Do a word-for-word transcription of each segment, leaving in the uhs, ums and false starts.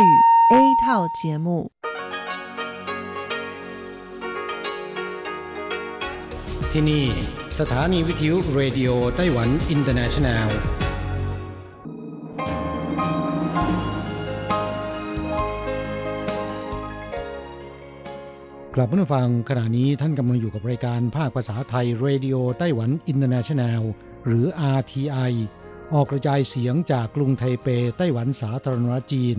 泰语 A 套节目ที่นี่สถานีวิทยุเรดิโอไต้หวันอินเตอร์เนชันแนลกลับมาฟังขณะนี้ท่านกำลังอยู่กับรายการภาคภาษาไทยเรดิโอไต้หวันอินเตอร์เนชันแนลหรือ อาร์ ที ไอ ออกกระจายเสียงจากกรุงไทเปไต้หวันสาธารณรัฐจีน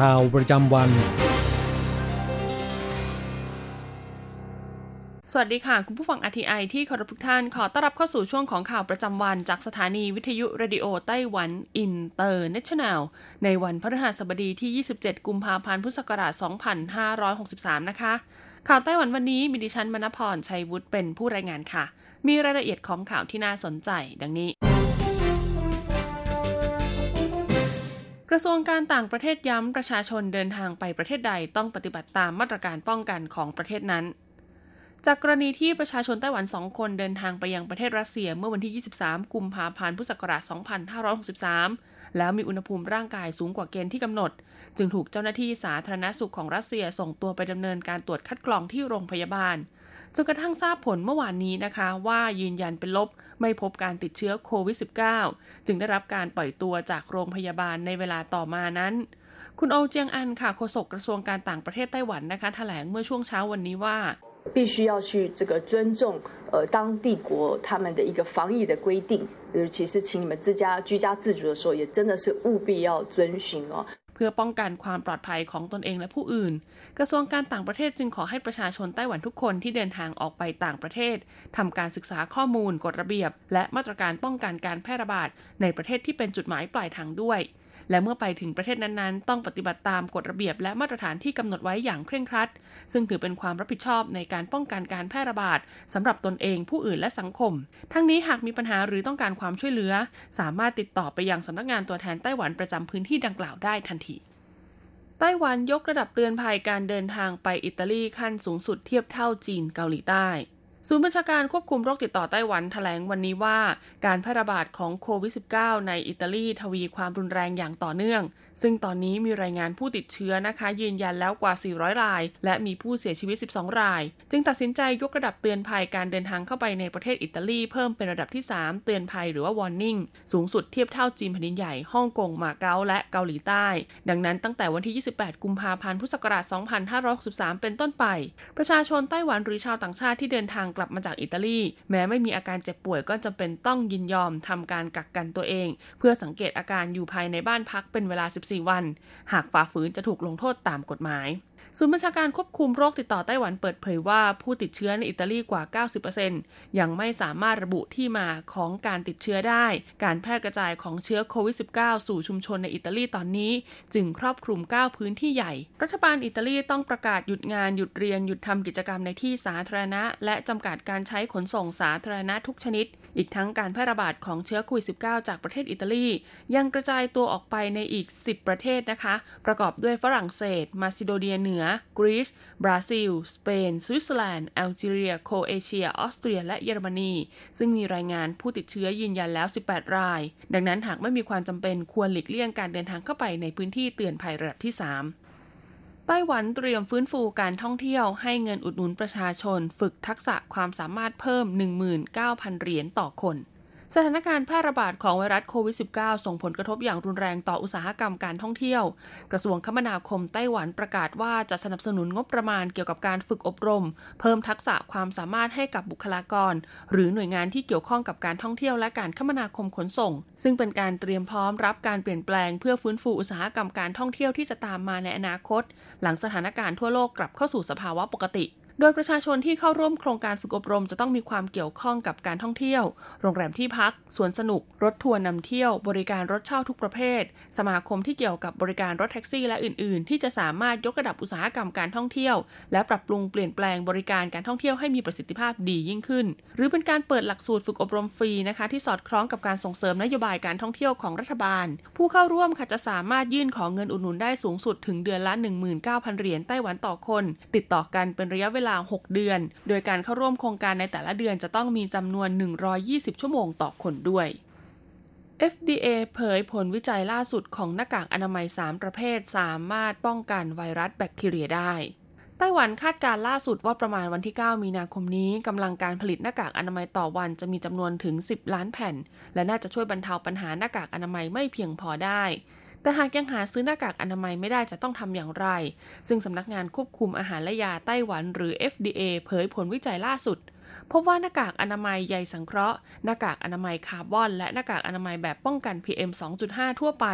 ข่าวประจำวันสวัสดีค่ะคุณผู้ฟัง อาร์ ที ไอ ที่เคารพทุกท่านขอต้อนรับเข้าสู่ช่วงของข่าวประจำวันจากสถานีวิทยุเรดิโอไต้หวันอินเตอร์เนชั่นแนลในวันพฤหัสบดีที่ยี่สิบเจ็ดกุมภาพันธ์พุทธศักราชสองพันห้าร้อยหกสิบสามนะคะข่าวไต้หวันวันนี้มีดิฉันมณพรชัยวุฒิเป็นผู้รายงานค่ะมีรายละเอียดของข่าวที่น่าสนใจดังนี้กระทรวงการต่างประเทศย้ำประชาชนเดินทางไปประเทศใดต้องปฏิบัติตามมาตรการป้องกันของประเทศนั้นจากกรณีที่ประชาชนไต้หวันสองคนเดินทางไปยังประเทศรัสเซียเมื่อวันที่ยี่สิบสามกุมภาพันธ์พุทธศักราชสองพันห้าร้อยหกสิบสามแล้วมีอุณหภูมิร่างกายสูงกว่าเกณฑ์ที่กำหนดจึงถูกเจ้าหน้าที่สาธารณสุขของรัสเซียส่งตัวไปดำเนินการตรวจคัดกรองที่โรงพยาบาลจนกระทั่งทราบผลเมื่อวานนี้นะคะว่ายืนยันเป็นลบไม่พบการติดเชื้อโควิด สิบเก้า จึงได้รับการปล่อยตัวจากโรงพยาบาลในเวลาต่อมานั้นคุณโอเจียงอันค่ะโฆษกกระทรวงการต่างประเทศไต้หวันนะคะแถลงเมื่อช่วงเช้าวันนี้ว่า必须要去这个尊重呃当地国他们的一个防疫的规定，尤其是请你们自家居家自主的时候，也真的是务必要遵循哦。เพื่อป้องกันความปลอดภัยของตนเองและผู้อื่นกระทรวงการต่างประเทศจึงขอให้ประชาชนไต้หวันทุกคนที่เดินทางออกไปต่างประเทศทำการศึกษาข้อมูลกฎระเบียบและมาตรการป้องกันการแพร่ระบาดในประเทศที่เป็นจุดหมายปลายทางด้วยและเมื่อไปถึงประเทศนั้นๆต้องปฏิบัติตามกฎระเบียบและมาตรฐานที่กำหนดไว้อย่างเคร่งครัดซึ่งถือเป็นความรับผิดชอบในการป้องกันการแพร่ระบาดสำหรับตนเองผู้อื่นและสังคมทั้งนี้หากมีปัญหาหรือต้องการความช่วยเหลือสามารถติดต่อไปยังสำนักงานตัวแทนไต้หวันประจำพื้นที่ดังกล่าวได้ทันทีไต้หวันยกระดับเตือนภัยการเดินทางไปอิตาลีขั้นสูงสุดเทียบเท่าจีนเกาหลีใต้ศูนย์บัญชาการควบคุมโรคติดต่อไต้หวันแถลงวันนี้ว่าการแพร่ระบาดของโควิด สิบเก้า ในอิตาลีทวีความรุนแรงอย่างต่อเนื่องซึ่งตอนนี้มีรายงานผู้ติดเชื้อนะคะยืนยันแล้วกว่าสี่ร้อยรายและมีผู้เสียชีวิตสิบสองรายจึงตัดสินใจยกระดับเตือนภัยการเดินทางเข้าไปในประเทศอิตาลีเพิ่มเป็นระดับที่สามเตือนภัยหรือว่า warning สูงสุดเทียบเท่าจีนแผ่นดินใหญ่ฮ่องกงมาเก๊าและเกาหลีใต้ดังนั้นตั้งแต่วันที่ยี่สิบแปดกุมภาพันธ์พุทธศักราชสองพันห้าร้อยหกสิบสามเป็นต้นไปประชาชนไต้หวันหรือชาวต่างชาติที่เดินทางกลับมาจากอิตาลีแม้ไม่มีอาการเจ็บป่วยก็จำเป็นต้องยินยอมทำการกักกันตัวเองเพื่อสังเกตอาการอยู่ภายในบ้านพักเป็นเวลาสิบสี่วันหากฝ่าฝืนจะถูกลงโทษตามกฎหมายศูนย์บัญชาการควบคุมโรคติดต่อไต้หวันเปิดเผยว่าผู้ติดเชื้อในอิตาลีกว่า เก้าสิบเปอร์เซ็นต์ ยังไม่สามารถระบุที่มาของการติดเชื้อได้การแพร่กระจายของเชื้อโควิด สิบเก้า สู่ชุมชนในอิตาลีตอนนี้จึงครอบคลุมเก้าพื้นที่ใหญ่รัฐบาลอิตาลีต้องประกาศหยุดงานหยุดเรียนหยุดทำกิจกรรมในที่สาธารณะและจำกัดการใช้ขนส่งสาธารณะทุกชนิดอีกทั้งการแพร่ระบาดของเชื้อโควิด สิบเก้า จากประเทศอิตาลียังกระจายตัวออกไปในอีกสิบประเทศนะคะประกอบด้วยฝรั่งเศสมาซิโดเนียเหนือกรีซบราซิลสเปนสวิตเซอร์แลนด์แอลจีเรียโครเอเชียออสเตรียและเยอรมนีซึ่งมีรายงานผู้ติดเชื้อยืนยันแล้วสิบแปดรายดังนั้นหากไม่มีความจำเป็นควรหลีกเลี่ยงการเดินทางเข้าไปในพื้นที่เตือนภัยระดับที่สามไต้หวันเตรียมฟื้นฟูการท่องเที่ยวให้เงินอุดหนุนประชาชนฝึกทักษะความสามารถเพิ่ม หนึ่งหมื่นเก้าพัน เหรียญต่อคนสถานการณ์แพร่ระบาดของไวรัสโควิด สิบเก้า ส่งผลกระทบอย่างรุนแรงต่ออุตสาหกรรมการท่องเที่ยวกระทรวงคมนาคมไต้หวันประกาศว่าจะสนับสนุนงบประมาณเกี่ยวกับการฝึกอบรมเพิ่มทักษะความสามารถให้กับบุคลากรหรือหน่วยงานที่เกี่ยวข้องกับการท่องเที่ยวและการคมนาคมขนส่งซึ่งเป็นการเตรียมพร้อมรับการเปลี่ยนแปลงเพื่อฟื้นฟูอุตสาหกรรมการท่องเที่ยวที่จะตามมาในอนาคตหลังสถานการณ์ทั่วโลกกลับเข้าสู่สภาวะปกติ โดยประชาชนที่เข้าร่วมโครงการฝึกอบรมจะต้องมีความเกี่ยวข้องกับการท่องเที่ยวโรงแรมที่พักสวนสนุกรถทัวร์นำเที่ยวบริการรถเช่าทุกประเภทสมาคมที่เกี่ยวกับบริการรถแท็กซี่และอื่นๆที่จะสามารถยกระดับอุตสาหกรรมการท่องเที่ยวและปรับปรุงเปลี่ยนแปลงบริการการท่องเที่ยวให้มีประสิทธิภาพดียิ่งขึ้นหรือเป็นการเปิดหลักสูตรฝึกอบรมฟรีนะคะที่สอดคล้องกับการส่งเสริมนโยบายการท่องเที่ยวของรัฐบาลผู้เข้าร่วมค่ะจะสามารถยื่นขอเงินอุดหนุนได้สูงสุดถึงเดือนละ หนึ่งหมื่นเก้าพัน เหรียญไต้หวันต่อคนติดต่อกันเป็นระยะเวลาหกเดือนโดยการเข้าร่วมโครงการในแต่ละเดือนจะต้องมีจำนวนหนึ่งร้อยยี่สิบชั่วโมงต่อคนด้วยเอฟ ดี เอ เผยผลวิจัยล่าสุดของหน้ากากอนามัยสามประเภทสามารถป้องกันไวรัสแบคทีเรียได้ไต้หวันคาดการณ์ล่าสุดว่าประมาณวันที่เก้ามีนาคมนี้กำลังการผลิตหน้ากากอนามัยต่อวันจะมีจำนวนถึงสิบล้านแผ่นและน่าจะช่วยบรรเทาปัญหาหน้ากากอนามัยไม่เพียงพอได้แต่หากยังหาซื้อหน้ากากอนามัยไม่ได้จะต้องทำอย่างไรซึ่งสำนักงานควบคุมอาหารและยาไต้หวันหรือ เอฟ ดี เอ เผยผลวิจัยล่าสุดพบว่าหน้ากากอนามัยใยสังเคราะห์หน้ากากอนามัยคาร์บอนและหน้ากากอนามัยแบบป้องกัน พี เอ็ม สองจุดห้า ทั่วไป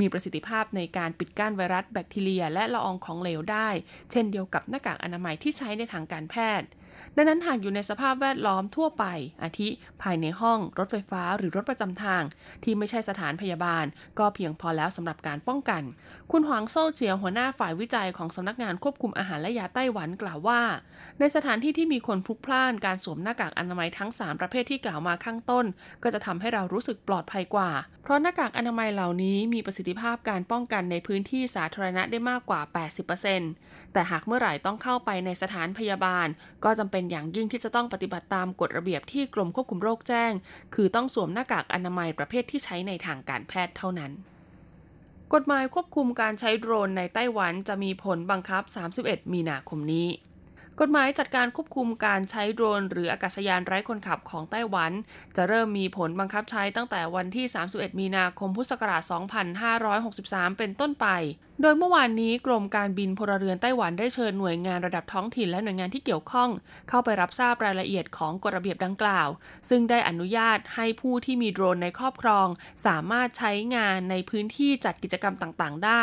มีประสิทธิภาพในการปิดกั้นไวรัสแบคทีเรียและละอองของเหลวได้เช่นเดียวกับหน้ากากอนามัยที่ใช้ในทางการแพทย์ดังนั้นหากอยู่ในสภาพแวดล้อมทั่วไปอาทิภายในห้องรถไฟฟ้าหรือรถประจำทางที่ไม่ใช่สถานพยาบาลก็เพียงพอแล้วสำหรับการป้องกันคุณหวังโซ่เจียวหัวหน้าฝ่ายวิจัยของสำนักงานควบคุมอาหารและยาไต้หวันกล่าวว่าในสถานที่ที่มีคนพลุกพล่านการสวมหน้ากากอนามัยทั้งสามประเภทที่กล่าวมาข้างต้นก็จะทำให้เรารู้สึกปลอดภัยกว่าเพราะหน้ากากอนามัยเหล่านี้มีประสิทธิภาพการป้องกันในพื้นที่สาธารณะได้มากกว่า แปดสิบเปอร์เซ็นต์ แต่หากเมื่อไหร่ต้องเข้าไปในสถานพยาบาลก็จำเป็นอย่างยิ่งที่จะต้องปฏิบัติตามกฎระเบียบที่กรมควบคุมโรคแจ้งคือต้องสวมหน้ากากอนามัยประเภทที่ใช้ในทางการแพทย์เท่านั้นกฎหมายควบคุมการใช้โดรนในไต้หวันจะมีผลบังคับสามสิบเอ็ดมีนาคมนี้กฎหมายจัดการควบคุมการใช้โดรนหรืออากาศยานไร้คนขับของไต้หวันจะเริ่มมีผลบังคับใช้ตั้งแต่วันที่สามสิบเอ็ดมีนาคมพุทธศักราชสองพันห้าร้อยหกสิบสามเป็นต้นไปโดยเมื่อวานนี้กรมการบินพลเรือนไต้หวันได้เชิญหน่วยงานระดับท้องถิ่นและหน่วยงานที่เกี่ยวข้องเข้าไปรับทราบรายละเอียดของกฎระเบียบดังกล่าวซึ่งได้อนุญาตให้ผู้ที่มีโดรนในครอบครองสามารถใช้งานในพื้นที่จัดกิจกรรมต่างๆได้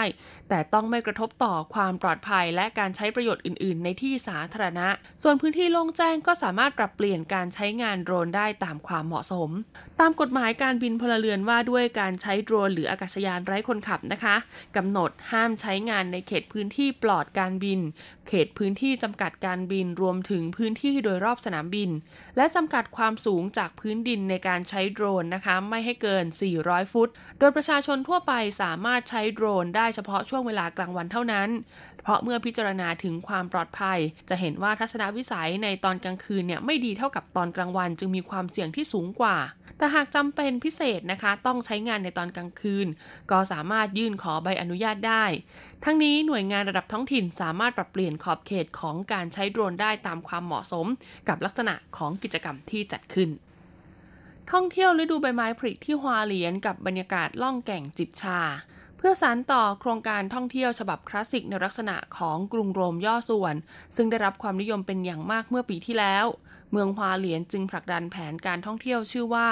แต่ต้องไม่กระทบต่อความปลอดภัยและการใช้ประโยชน์อื่นๆในที่สาธารณะส่วนพื้นที่โล่งแจ้งก็สามารถปรับเปลี่ยนการใช้งานโดรนได้ตามความเหมาะสมตามกฎหมายการบินพลเรือนว่าด้วยการใช้โดรนหรืออากาศยานไร้คนขับนะคะกำหนดห้ามใช้งานในเขตพื้นที่ปลอดการบินเขตพื้นที่จำกัดการบินรวมถึงพื้นที่โดยรอบสนามบินและจำกัดความสูงจากพื้นดินในการใช้โดรนนะคะไม่ให้เกินสี่ร้อยฟุตโดยประชาชนทั่วไปสามารถใช้โดรนได้เฉพาะช่วงเวลากลางวันเท่านั้นเพราะเมื่อพิจารณาถึงความปลอดภัยจะเห็นว่าทัศนวิสัยในตอนกลางคืนเนี่ยไม่ดีเท่ากับตอนกลางวันจึงมีความเสี่ยงที่สูงกว่าแต่หากจำเป็นพิเศษนะคะต้องใช้งานในตอนกลางคืนก็สามารถยื่นขอใบอนุญาตได้ทั้งนี้หน่วยงานระดับท้องถิ่นสามารถปรับเปลี่ยนขอบเขตของการใช้โดรนได้ตามความเหมาะสมกับลักษณะของกิจกรรมที่จัดขึ้นท่องเที่ยวฤดูใบไม้ผลิที่ฮัวเหลียนกับบรรยากาศล่องแก่งจิบชาเพื่อสานต่อโครงการท่องเที่ยวฉบับคลาสสิกในลักษณะของกรุงโรมย่อส่วนซึ่งได้รับความนิยมเป็นอย่างมากเมื่อปีที่แล้วเมืองฮวาเหลียนจึงผลักดันแผนการท่องเที่ยวชื่อว่า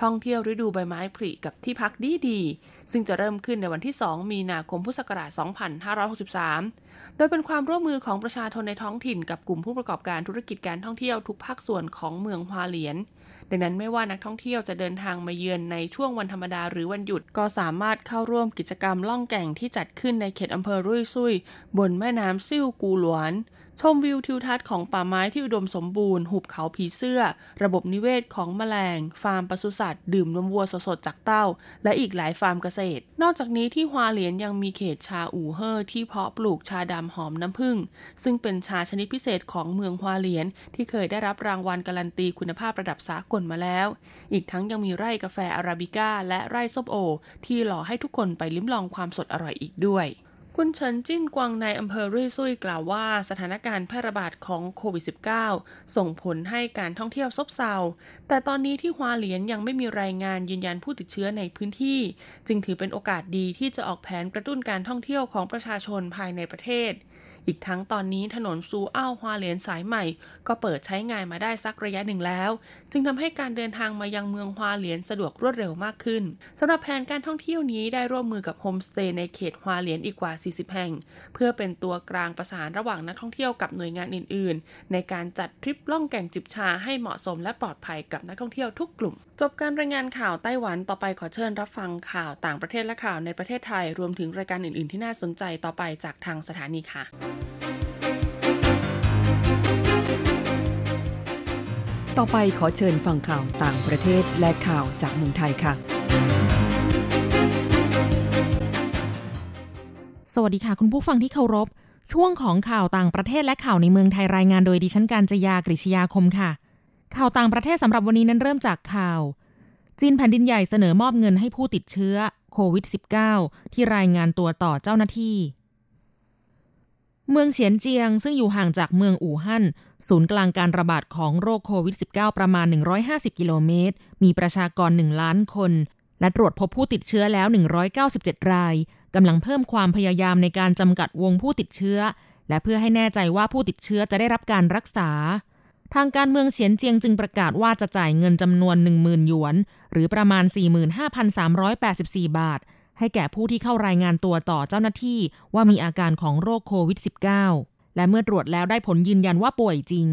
ท่องเที่ยวฤดูใบไม้ผลิกับที่พักดีๆซึ่งจะเริ่มขึ้นในวันที่สองมีนาคมพุทธศักราชสองพันห้าร้อยหกสิบสามโดยเป็นความร่วมมือของประชาชนในท้องถิ่นกับกลุ่มผู้ประกอบการธุรกิจการท่องเที่ยวทุกภาคส่วนของเมืองฮวาเหลียนดังนั้นไม่ว่านักท่องเที่ยวจะเดินทางมาเยือนในช่วงวันธรรมดาหรือวันหยุดก็สามารถเข้าร่วมกิจกรรมล่องแก่งที่จัดขึ้นในเขตอำเภอรุ่ยซุยบนแม่น้ำซิ่วกูหลวนชมวิวทิวทัศน์ของป่าไม้ที่อุดมสมบูรณ์หุบเขาผีเสื้อระบบนิเวศของแมลงฟาร์มปศุสัตว์ดื่มนมวัวสดๆจากเต้าและอีกหลายฟาร์มเกษตรนอกจากนี้ที่ฮวาเหลียนยังมีเขตชาอู่เฮ่อที่เพาะปลูกชาดำหอมน้ำผึ้งซึ่งเป็นชาชนิดพิเศษของเมืองฮวาเหลียนที่เคยได้รับรางวัลการันตีคุณภาพระดับสากลมาแล้วอีกทั้งยังมีไร่กาแฟอาราบิก้าและไร่ส้มโอที่หล่อให้ทุกคนไปลิ้มลองความสดอร่อยอีกด้วยคุณเฉินจิ้นกวางในอำเภอรุ่ยซุยกล่าวว่าสถานการณ์แพร่ระบาดของโควิด สิบเก้า ส่งผลให้การท่องเที่ยวซบเซาแต่ตอนนี้ที่ฮัวเหลียนยังไม่มีรายงานยืนยันผู้ติดเชื้อในพื้นที่จึงถือเป็นโอกาสดีที่จะออกแผนกระตุ้นการท่องเที่ยวของประชาชนภายในประเทศอีกทั้งตอนนี้ถนนซูอ้าวฮัวเหลียนสายใหม่ก็เปิดใช้งานมาได้สักระยะหนึ่งแล้วจึงทำให้การเดินทางมายังเมืองฮัวเหลียนสะดวกรวดเร็วมากขึ้นสำหรับแผนการท่องเที่ยวนี้ได้ร่วมมือกับโฮมสเตย์ในเขตฮัวเหลียนอีกกว่า สี่สิบแห่งเพื่อเป็นตัวกลางประสานระหว่างนักท่องเที่ยวกับหน่วยงานอื่นๆในการจัดทริปล่องแก่งจิบชาให้เหมาะสมและปลอดภัยกับนักท่องเที่ยวทุกกลุ่มจบการรายงานข่าวไต้หวันต่อไปขอเชิญรับฟังข่าวต่างประเทศและข่าวในประเทศไทยรวมถึงรายการอื่นๆที่น่าสนใจต่อไปจากทางสถานีค่ะต่อไปขอเชิญฟังข่าวต่างประเทศและข่าวจากเมืองไทยค่ะสวัสดีค่ะคุณผู้ฟังที่เคารพช่วงของข่าวต่างประเทศและข่าวในเมืองไทยรายงานโดยดิฉันกัญจยากฤษยาคมค่ะข่าวต่างประเทศสำหรับวันนี้นั้นเริ่มจากข่าวจีนแผ่นดินใหญ่เสนอมอบเงินให้ผู้ติดเชื้อโควิด สิบเก้า ที่รายงานตัวต่อเจ้าหน้าที่เมืองเฉียนเจียงซึ่งอยู่ห่างจากเมืองอู่ฮั่นศูนย์กลางการระบาดของโรคโควิด สิบเก้า ประมาณหนึ่งร้อยห้าสิบกิโลเมตรมีประชากรหนึ่งล้านคนและตรวจพบผู้ติดเชื้อแล้วหนึ่งร้อยเก้าสิบเจ็ดรายกำลังเพิ่มความพยายามในการจำกัดวงผู้ติดเชื้อและเพื่อให้แน่ใจว่าผู้ติดเชื้อจะได้รับการรักษาทางการเมืองเฉียนเจียงจึงประกาศว่าจะจ่ายเงินจำนวน หนึ่งหมื่น หยวนหรือประมาณ สี่หมื่นห้าพันสามร้อยแปดสิบสี่ บาทให้แก่ผู้ที่เข้ารายงานตัวต่อเจ้าหน้าที่ว่ามีอาการของโรคโควิด สิบเก้า และเมื่อตรวจแล้วได้ผลยืนยันว่าป่วยจริง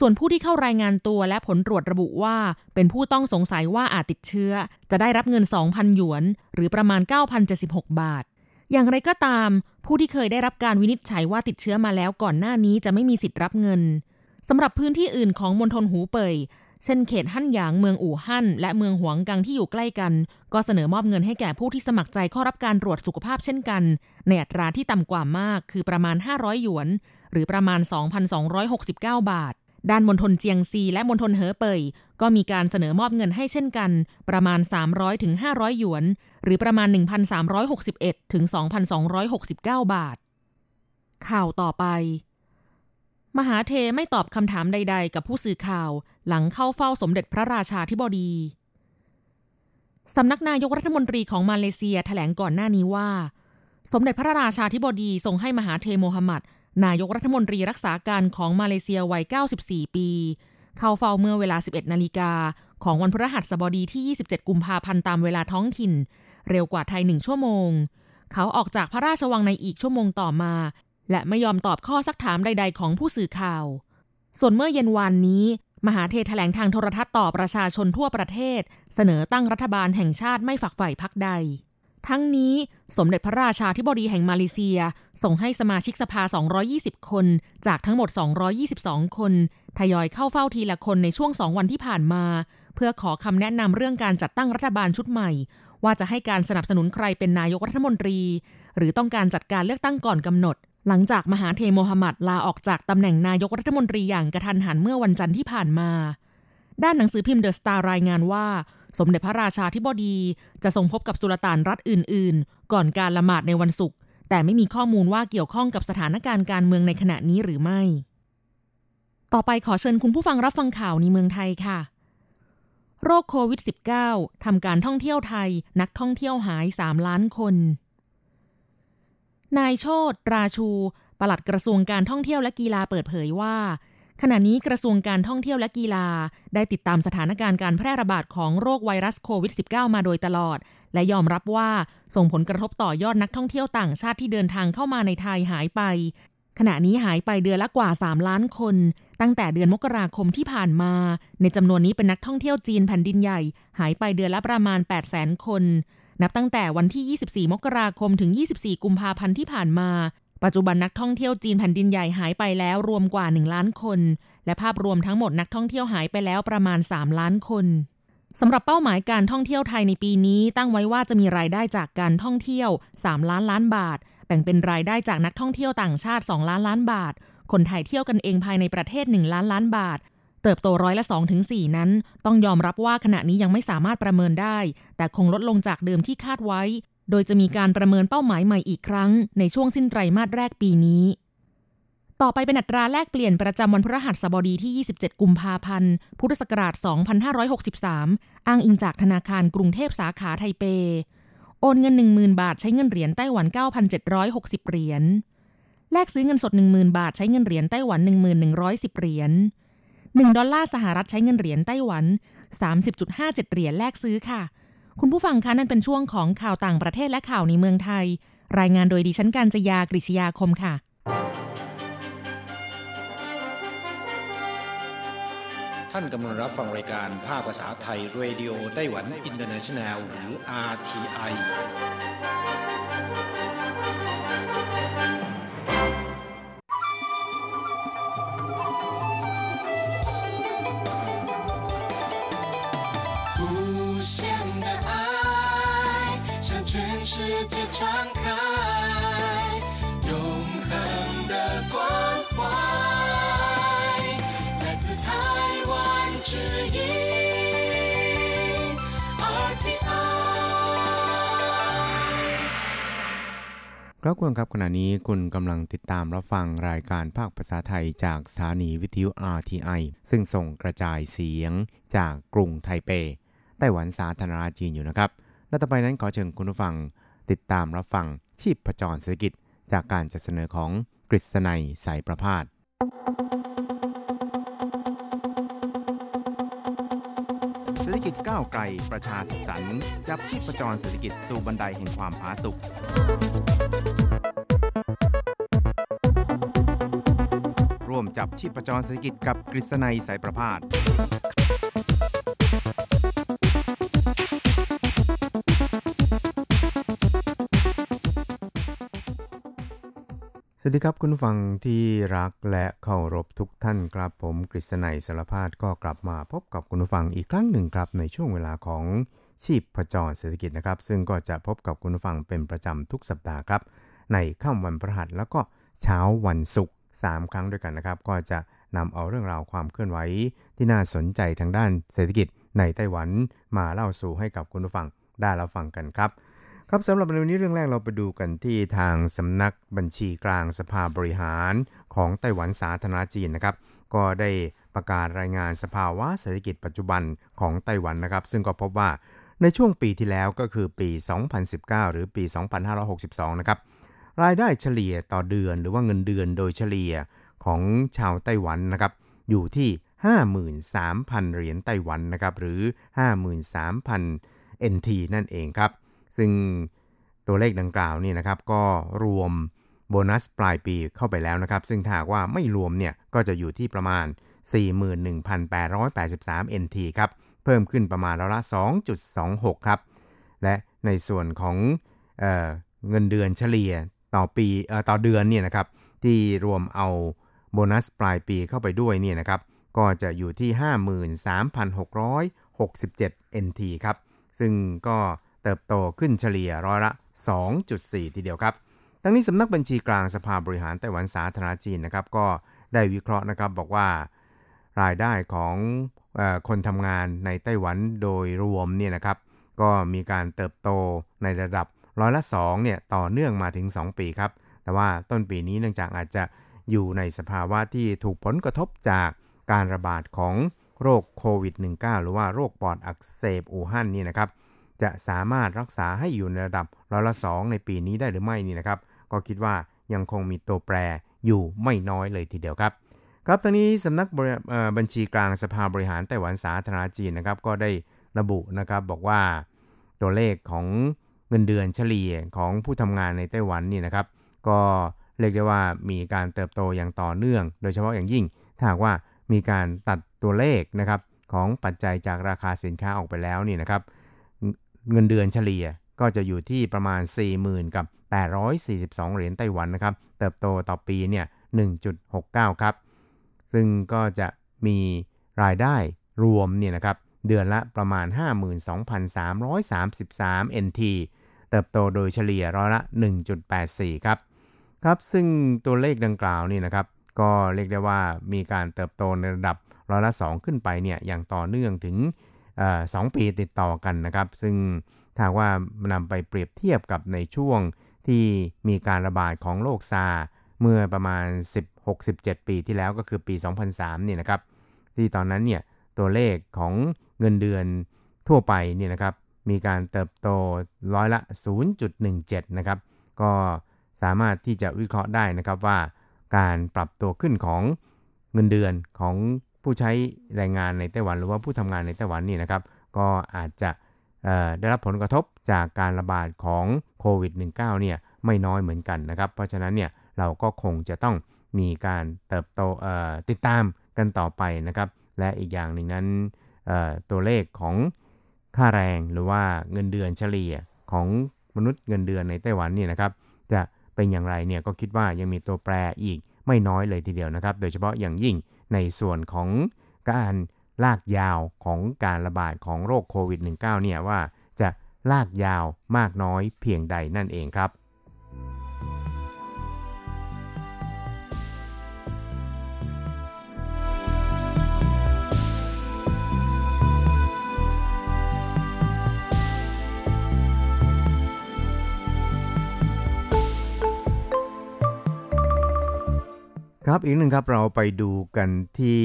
ส่วนผู้ที่เข้ารายงานตัวและผลตรวจระบุว่าเป็นผู้ต้องสงสัยว่าอาจติดเชื้อจะได้รับเงิน สองพัน หยวนหรือประมาณ เก้าพันเจ็ดสิบหก บาทอย่างไรก็ตามผู้ที่เคยได้รับการวินิจฉัยว่าติดเชื้อมาแล้วก่อนหน้านี้จะไม่มีสิทธิ์รับเงินสำหรับพื้นที่อื่นของมณฑลหูเป่ยเช่นเขตฮั่นหยางเมืองอู่ฮั่นและเมืองหวงกังที่อยู่ใกล้กันก็เสนอมอบเงินให้แก่ผู้ที่สมัครใจเข้ารับการตรวจสุขภาพเช่นกันในอัตราที่ต่ำกว่ามากคือประมาณห้าร้อยหยวนหรือประมาณ สองพันสองร้อยหกสิบเก้า บาทด้านมณฑลเจียงซีและมณฑลเหอเป่ยก็มีการเสนอมอบเงินให้เช่นกันประมาณ สามร้อยถึงห้าร้อย หยวนหรือประมาณ หนึ่งพันสามร้อยหกสิบเอ็ดถึงสองพันสองร้อยหกสิบเก้า บาทข่าวต่อไปมหาเทไม่ตอบคำถามใดๆกับผู้สื่อข่าวหลังเข้าเฝ้าสมเด็จพระราชาธิบดีสำนักนายกรัฐมนตรีของมาเลเซียแถลงก่อนหน้านี้ว่าสมเด็จพระราชาธิบดีทรงให้มหาเทโมฮัมหมัดนายกรัฐมนตรีรักษาการของมาเลเซียวัยเก้าสิบสี่ปีเข้าเฝ้าเมื่อเวลา สิบเอ็ด นาฬิกาของวันพฤหัสบดีที่ยี่สิบเจ็ดกุมภาพันธ์ตามเวลาท้องถิ่นเร็วกว่าไทยหนึ่งชั่วโมงเขาออกจากพระราชวังในอีกชั่วโมงต่อมาและไม่ยอมตอบข้อซักถามใดๆของผู้สื่อข่าวส่วนเมื่อเย็นวานนี้มหาเทแถลงทางโทรทัศน์ต่อประชาชนทั่วประเทศเสนอตั้งรัฐบาลแห่งชาติไม่ฝักใฝ่พรรคใดทั้งนี้สมเด็จพระราชาธิบดีแห่งมาเลเซียส่งให้สมาชิกสภาสองร้อยยี่สิบคนจากทั้งหมดสองร้อยยี่สิบสองคนทยอยเข้าเฝ้าทีละคนในช่วงสองวันที่ผ่านมาเพื่อขอคำแนะนำเรื่องการจัดตั้งรัฐบาลชุดใหม่ว่าจะให้การสนับสนุนใครเป็นนายกรัฐมนตรีหรือต้องการจัดการเลือกตั้งก่อนกำหนดหลังจากมหาเทโมฮัมหมัดลาออกจากตำแหน่งนายกรัฐมนตรีอย่างกระทันหันเมื่อวันจันทร์ที่ผ่านมาด้านหนังสือพิมพ์เดอะสตาร์รายงานว่าสมเด็จพระราชาธิบดีจะทรงพบกับสุลต่านรัฐอื่นๆก่อนการละหมาดในวันศุกร์แต่ไม่มีข้อมูลว่าเกี่ยวข้องกับสถานการณ์การเมืองในขณะนี้หรือไม่ต่อไปขอเชิญคุณผู้ฟังรับฟังข่าวในเมืองไทยค่ะโรคโควิด สิบเก้า ทำการท่องเที่ยวไทยนักท่องเที่ยวหายสามล้านคนนายโชติราชูปลัดกระทรวงการท่องเที่ยวและกีฬาเปิดเผยว่าขณะนี้กระทรวงการท่องเที่ยวและกีฬาได้ติดตามสถานการณ์การแพร่ระบาดของโรคไวรัสโควิด สิบเก้า มาโดยตลอดและยอมรับว่าส่งผลกระทบต่อยอดนักท่องเที่ยวต่างชาติที่เดินทางเข้ามาในไทยหายไปขณะนี้หายไปเดือนละกว่าสามล้านคนตั้งแต่เดือนมกราคมที่ผ่านมาในจำนวนนี้เป็นนักท่องเที่ยวจีนแผ่นดินใหญ่หายไปเดือนละประมาณ แปดแสน คนนับตั้งแต่วันที่ยี่สิบสี่มกราคมถึงยี่สิบสี่กุมภาพันธ์ที่ผ่านมาปัจจุบันนักท่องเที่ยวจีนแผ่นดินใหญ่หายไปแล้วรวมกว่าหนึ่งล้านคนและภาพรวมทั้งหมดนักท่องเที่ยวหายไปแล้วประมาณสามล้านคนสำหรับเป้าหมายการท่องเที่ยวไทยในปีนี้ตั้งไว้ว่าจะมีรายได้จากการท่องเที่ยวสามล้านล้านบาทแบ่งเป็นรายได้จากนักท่องเที่ยวต่างชาติสองล้านล้านบาทคนไทยเที่ยวกันเองภายในประเทศหนึ่งล้านล้านบาทเติบโตร้อยละ สองถึงสี่ นั้นต้องยอมรับว่าขณะนี้ยังไม่สามารถประเมินได้แต่คงลดลงจากเดิมที่คาดไว้โดยจะมีการประเมินเป้าหมายใหม่อีกครั้งในช่วงสิ้นไตรมาสแรกปีนี้ต่อไปเป็นอัตราแลกเปลี่ยนประจำวันพฤหัสบดีที่ยี่สิบเจ็ดกุมภาพันธ์พุทธศักราชสองพันห้าร้อยหกสิบสามอ้างอิงจากธนาคารกรุงเทพสาขาไทเปโอนเงิน หนึ่งหมื่น บาทใช้เงินเหรียญไต้หวัน เก้าพันเจ็ดร้อยหกสิบ เหรียญแลกซื้อเงินสด หนึ่งหมื่น บาทใช้เงินเหรียญไต้หวัน หนึ่งพันหนึ่งร้อยสิบ เหรียญหนึ่งดอลลาร์สหรัฐใช้เงินเหรียญไต้หวัน สามสิบจุดห้าเจ็ด เหรียญแลกซื้อค่ะคุณผู้ฟังคะนั่นเป็นช่วงของข่าวต่างประเทศและข่าวในเมืองไทย รายงานโดยดิฉันกัญจยากฤษยาคมค่ะท่านกำลังรับฟังรายการภาคภาษาไทยเรดิโอไต้หวันอินเตอร์เนชั่นแนลหรือ อาร์ ที ไอครับคุณครับขณะนี้คุณกำลังติดตามรับฟังรายการภาคภาษาไทยจากสถานีวิทยุ อาร์ ที ไอ ซึ่งส่งกระจายเสียงจากกรุงไทเปไต้หวันสาธารณรัฐจีนอยู่นะครับและต่อไปนั้นขอเชิญคุณผู้ฟังติดตามรับฟังชีพจรเศรษฐกิจจากการจัดเสนอของกฤษณัยสายประภาสเศรษฐกิจก้าวไกลประชาสุขสันต์จับชีพจรเศรษฐกิจสู่บันไดแห่งความผาสุกร่วมจับชีพจรเศรษฐกิจกับกฤษณัยสายประภาสสวัสดีครับคุณฟังที่รักและเคารพทุกท่านครับผมกฤษณัยสารพาดก็กลับมาพบกับคุณฟังอีกครั้งหนึ่งครับในช่วงเวลาของชีพจรเศรษฐกิจนะครับซึ่งก็จะพบกับคุณฟังเป็นประจำทุกสัปดาห์ครับในค่ำวันพฤหัสแล้วก็เช้าวันศุกร์สามครั้งด้วยกันนะครับก็จะนำเอาเรื่องราวความเคลื่อนไหวที่น่าสนใจทางด้านเศรษฐกิจในไต้หวันมาเล่าสู่ให้กับคุณฟังได้รับฟังกันครับครับสำหรับในวันนี้เรื่องแรกเราไปดูกันที่ทางสำนักบัญชีกลางสภาบริหารของไต้หวันสาธารณรัฐจีนนะครับก็ได้ประกาศรายงานสภาวะเศรษฐกิจปัจจุบันของไต้หวันนะครับซึ่งก็พบว่าในช่วงปีที่แล้วก็คือปีสองพันสิบเก้าหรือปีสองพันห้าร้อยหกสิบสองนะครับรายได้เฉลี่ยต่อเดือนหรือว่าเงินเดือนโดยเฉลี่ยของชาวไต้หวันนะครับอยู่ที่ ห้าหมื่นสามพัน เหรียญไต้หวันนะครับหรือ ห้าหมื่นสามพัน เอ็น ที นั่นเองครับซึ่งตัวเลขดังกล่าวนี่นะครับก็รวมโบนัสปลายปีเข้าไปแล้วนะครับซึ่งถ้าว่าไม่รวมเนี่ยก็จะอยู่ที่ประมาณ สี่หมื่นหนึ่งพันแปดร้อยแปดสิบสาม เอ็น ที ครับเพิ่มขึ้นประมาณร้อยละ สองจุดสองหก ครับและในส่วนของเอ่อเงินเดือนเฉลี่ยต่อปีเอ่อต่อเดือนเนี่ยนะครับที่รวมเอาโบนัสปลายปีเข้าไปด้วยเนี่ยนะครับก็จะอยู่ที่ ห้าหมื่นสามพันหกร้อยหกสิบเจ็ด เอ็น ที ครับซึ่งก็เติบโตขึ้นเฉลี่ยร้อยละ สองจุดสี่ ทีเดียวครับทั้งนี้สำนักบัญชีกลางสภาบริหารไต้หวันสาธารณรัฐจีนนะครับก็ได้วิเคราะห์นะครับบอกว่ารายได้ของเอ่อคนทำงานในไต้หวันโดยรวมเนี่ยนะครับก็มีการเติบโตในระดับร้อยละ สองเนี่ยต่อเนื่องมาถึงสองปีครับแต่ว่าต้นปีนี้เนื่องจากอาจจะอยู่ในสภาวะที่ถูกผลกระทบจากการระบาดของโรคโควิด สิบเก้า หรือว่าโรคปอดอักเสบอู่ฮั่นนี่นะครับจะสามารถรักษาให้อยู่ในระดับร้อยละสองในปีนี้ได้หรือไม่นี่นะครับก็คิดว่ายังคงมีตัวแปรอยู่ไม่น้อยเลยทีเดียวครับครับทั้งนี้สำนักบัญชีกลางสภาบริหารไต้หวันสาธารณรัฐจีนนะครับก็ได้ระบุนะครับบอกว่าตัวเลขของเงินเดือนเฉลี่ยของผู้ทำงานในไต้หวันนี่นะครับก็เรียกได้ว่ามีการเติบโตอย่างต่อเนื่องโดยเฉพาะอย่างยิ่งถ้าหากว่ามีการตัดตัวเลขนะครับของปัจจัยจากราคาสินค้าออกไปแล้วนี่นะครับเงินเดือนเฉลี่ยก็จะอยู่ที่ประมาณ สี่หมื่น กับแปดร้อยสี่สิบสอง เหรียญไต้หวันนะครับเติบโตต่อปีเนี่ย หนึ่งจุดหกเก้า ครับซึ่งก็จะมีรายได้รวมเนี่ยนะครับเดือนละประมาณ ห้าหมื่นสองพันสามร้อยสามสิบสาม เอ็น ที เติบโตโดยเฉลี่ยร้อยละ หนึ่งจุดแปดสี่ ครับครับซึ่งตัวเลขดังกล่าวนี่นะครับก็เรียกได้ว่ามีการเติบโตในระดับร้อยละ สอง ขึ้นไปเนี่ยอย่างต่อเนื่องถึงสองปีติดต่อกันนะครับซึ่งถ้าว่านำไปเปรียบเทียบกับในช่วงที่มีการระบาดของโรคซาร์เมื่อประมาณ สิบหกถึงสิบเจ็ด ปีที่แล้วก็คือปี สองพันสาม เนี่ยนะครับที่ตอนนั้นเนี่ยตัวเลขของเงินเดือนทั่วไปเนี่ยนะครับมีการเติบโตร้อยละ ศูนย์จุดหนึ่งเจ็ด นะครับก็สามารถที่จะวิเคราะห์ได้นะครับว่าการปรับตัวขึ้นของเงินเดือนของผู้ใช้แรงงานในไต้หวันหรือว่าผู้ทำงานในไต้หวันนี่นะครับก็อาจจะได้รับผลกระทบจากการระบาดของโควิด สิบเก้า เนี่ย ไม่น้อยเหมือนกันนะครับเพราะฉะนั้นเนี่ยเราก็คงจะต้องมีการเติบโตติดตามกันต่อไปนะครับและอีกอย่างหนึ่งนั้นตัวเลขของค่าแรงหรือว่าเงินเดือนเฉลี่ยของมนุษย์เงินเดือนในไต้หวันเนี่ยนะครับจะเป็นอย่างไรเนี่ยก็คิดว่ายังมีตัวแปรอีกไม่น้อยเลยทีเดียวนะครับโดยเฉพาะอย่างยิ่งในส่วนของการลากยาวของการระบาดของโรคโควิด สิบเก้า เนี่ยว่าจะลากยาวมากน้อยเพียงใดนั่นเองครับครับอีกหนึ่งครับเราไปดูกันที่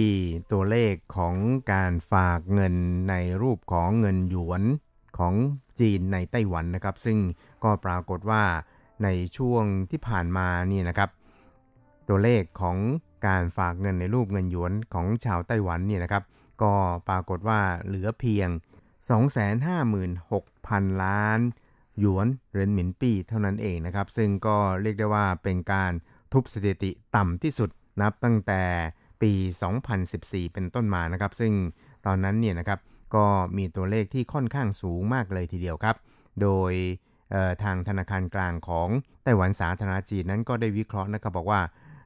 ตัวเลขของการฝากเงินในรูปของเงินหยวนของจีนในไต้หวันนะครับซึ่งก็ปรากฏว่าในช่วงที่ผ่านมานี่นะครับตัวเลขของการฝากเงินในรูปเงินหยวนของชาวไต้หวันนี่นะครับก็ปรากฏว่าเหลือเพียง สองแสนห้าหมื่นหกพัน ล้านหยวนเหรียญหมินปี้เท่านั้นเองนะครับซึ่งก็เรียกได้ว่าเป็นการทุบสถิติต่ำที่สุดนับตั้งแต่ปี สองพันสิบสี่ เป็นต้นมานะครับซึ่งตอนนั้นเนี่ยนะครับก็มีตัวเลขที่ค่อนข้างสูงมากเลยทีเดียวครับโดยทางธนาคารกลางของไต้หวันสาธารณรัฐจีนนั้นก็ได้วิเคราะห์นะครับบอกว่า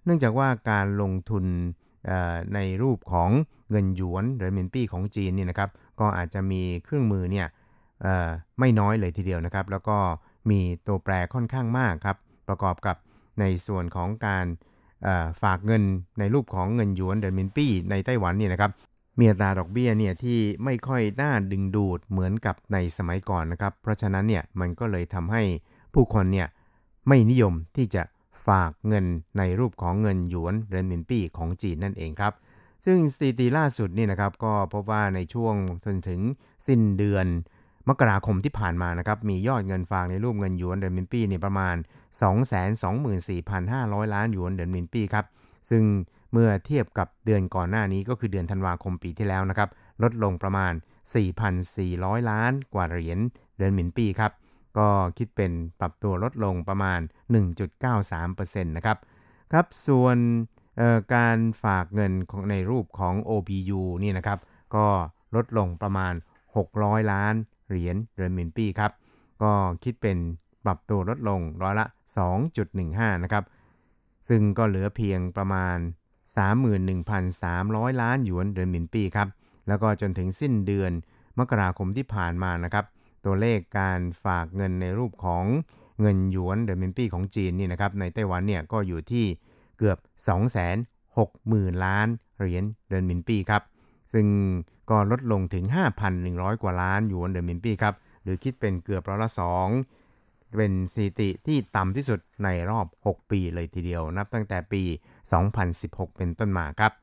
เนื่องจากว่าการลงทุนในรูปของเงินหยวนหรือเหรียญหมินปี้ของจีนเนี่ยนะครับก็อาจจะมีเครื่องมือเนี่ยไม่น้อยเลยทีเดียวนะครับแล้วก็มีตัวแปรค่อนข้างมากครับประกอบกับในส่วนของการฝากเงินในรูปของเงินหยวนเหรียญหมินปี้ในไต้หวันเนี่ยนะครับมีอัตราดอกเบี้ยเนี่ยที่ไม่ค่อยน่าดึงดูดเหมือนกับในสมัยก่อนนะครับเพราะฉะนั้นเนี่ยมันก็เลยทำให้ผู้คนเนี่ยไม่นิยมที่จะฝากเงินในรูปของเงินหยวนเหรียญหมินปี้ของจีนนั่นเองครับซึ่งสถิติล่าสุดนี่นะครับก็พบว่าในช่วงจนถึงสิ้นเดือนมกราคมที่ผ่านมานะครับมียอดเงินฝากในรูปเงินหยวนเหรียญหมินปี้เนี่ยประมาณ สองแสนสองหมื่นสี่พันห้าร้อย ล้านหยวนเหรียญหมินปี้ครับซึ่งเมื่อเทียบกับเดือนก่อนหน้านี้ก็คือเดือนธันวาคมปีที่แล้วนะครับลดลงประมาณ สี่พันสี่ร้อย ล้านกว่าเหรียญเหรียญหมินปี้ครับก็คิดเป็นปรับตัวลดลงประมาณ หนึ่งจุดเก้าสามเปอร์เซ็นต์ นะครับครับส่วนการฝากเงินของในรูปของ โอ พี ยู นี่นะครับก็ลดลงประมาณ หกร้อย ล้านเหรียญเหรียญหมินปี้ครับก็คิดเป็นปรับตัวลดลงร้อยละ สองจุดหนึ่งห้า นะครับซึ่งก็เหลือเพียงประมาณ สามหมื่นหนึ่งพันสามร้อย ล้านหยวนเหรียญหมินปี้ครับแล้วก็จนถึงสิ้นเดือนมกราคมที่ผ่านมานะครับตัวเลขการฝากเงินในรูปของเงินหยวนเหรียญหมินปี้ของจีนนี่นะครับในไต้หวันเนี่ยก็อยู่ที่เกือบ สองแสนหกหมื่น ล้านเหรียญเหรียญหมินปี้ครับซึ่งก็ลดลงถึง ห้าพันหนึ่งร้อย กว่าล้านหยวนเหรียญหมินปี้ครับหรือคิดเป็นเกือบร้อยละสองเป็นสถิติที่ต่ำที่สุดในรอบหกปีเลยทีเดียวนับตั้งแต่ปีสองพันสิบหกเป็นต้นมาครับ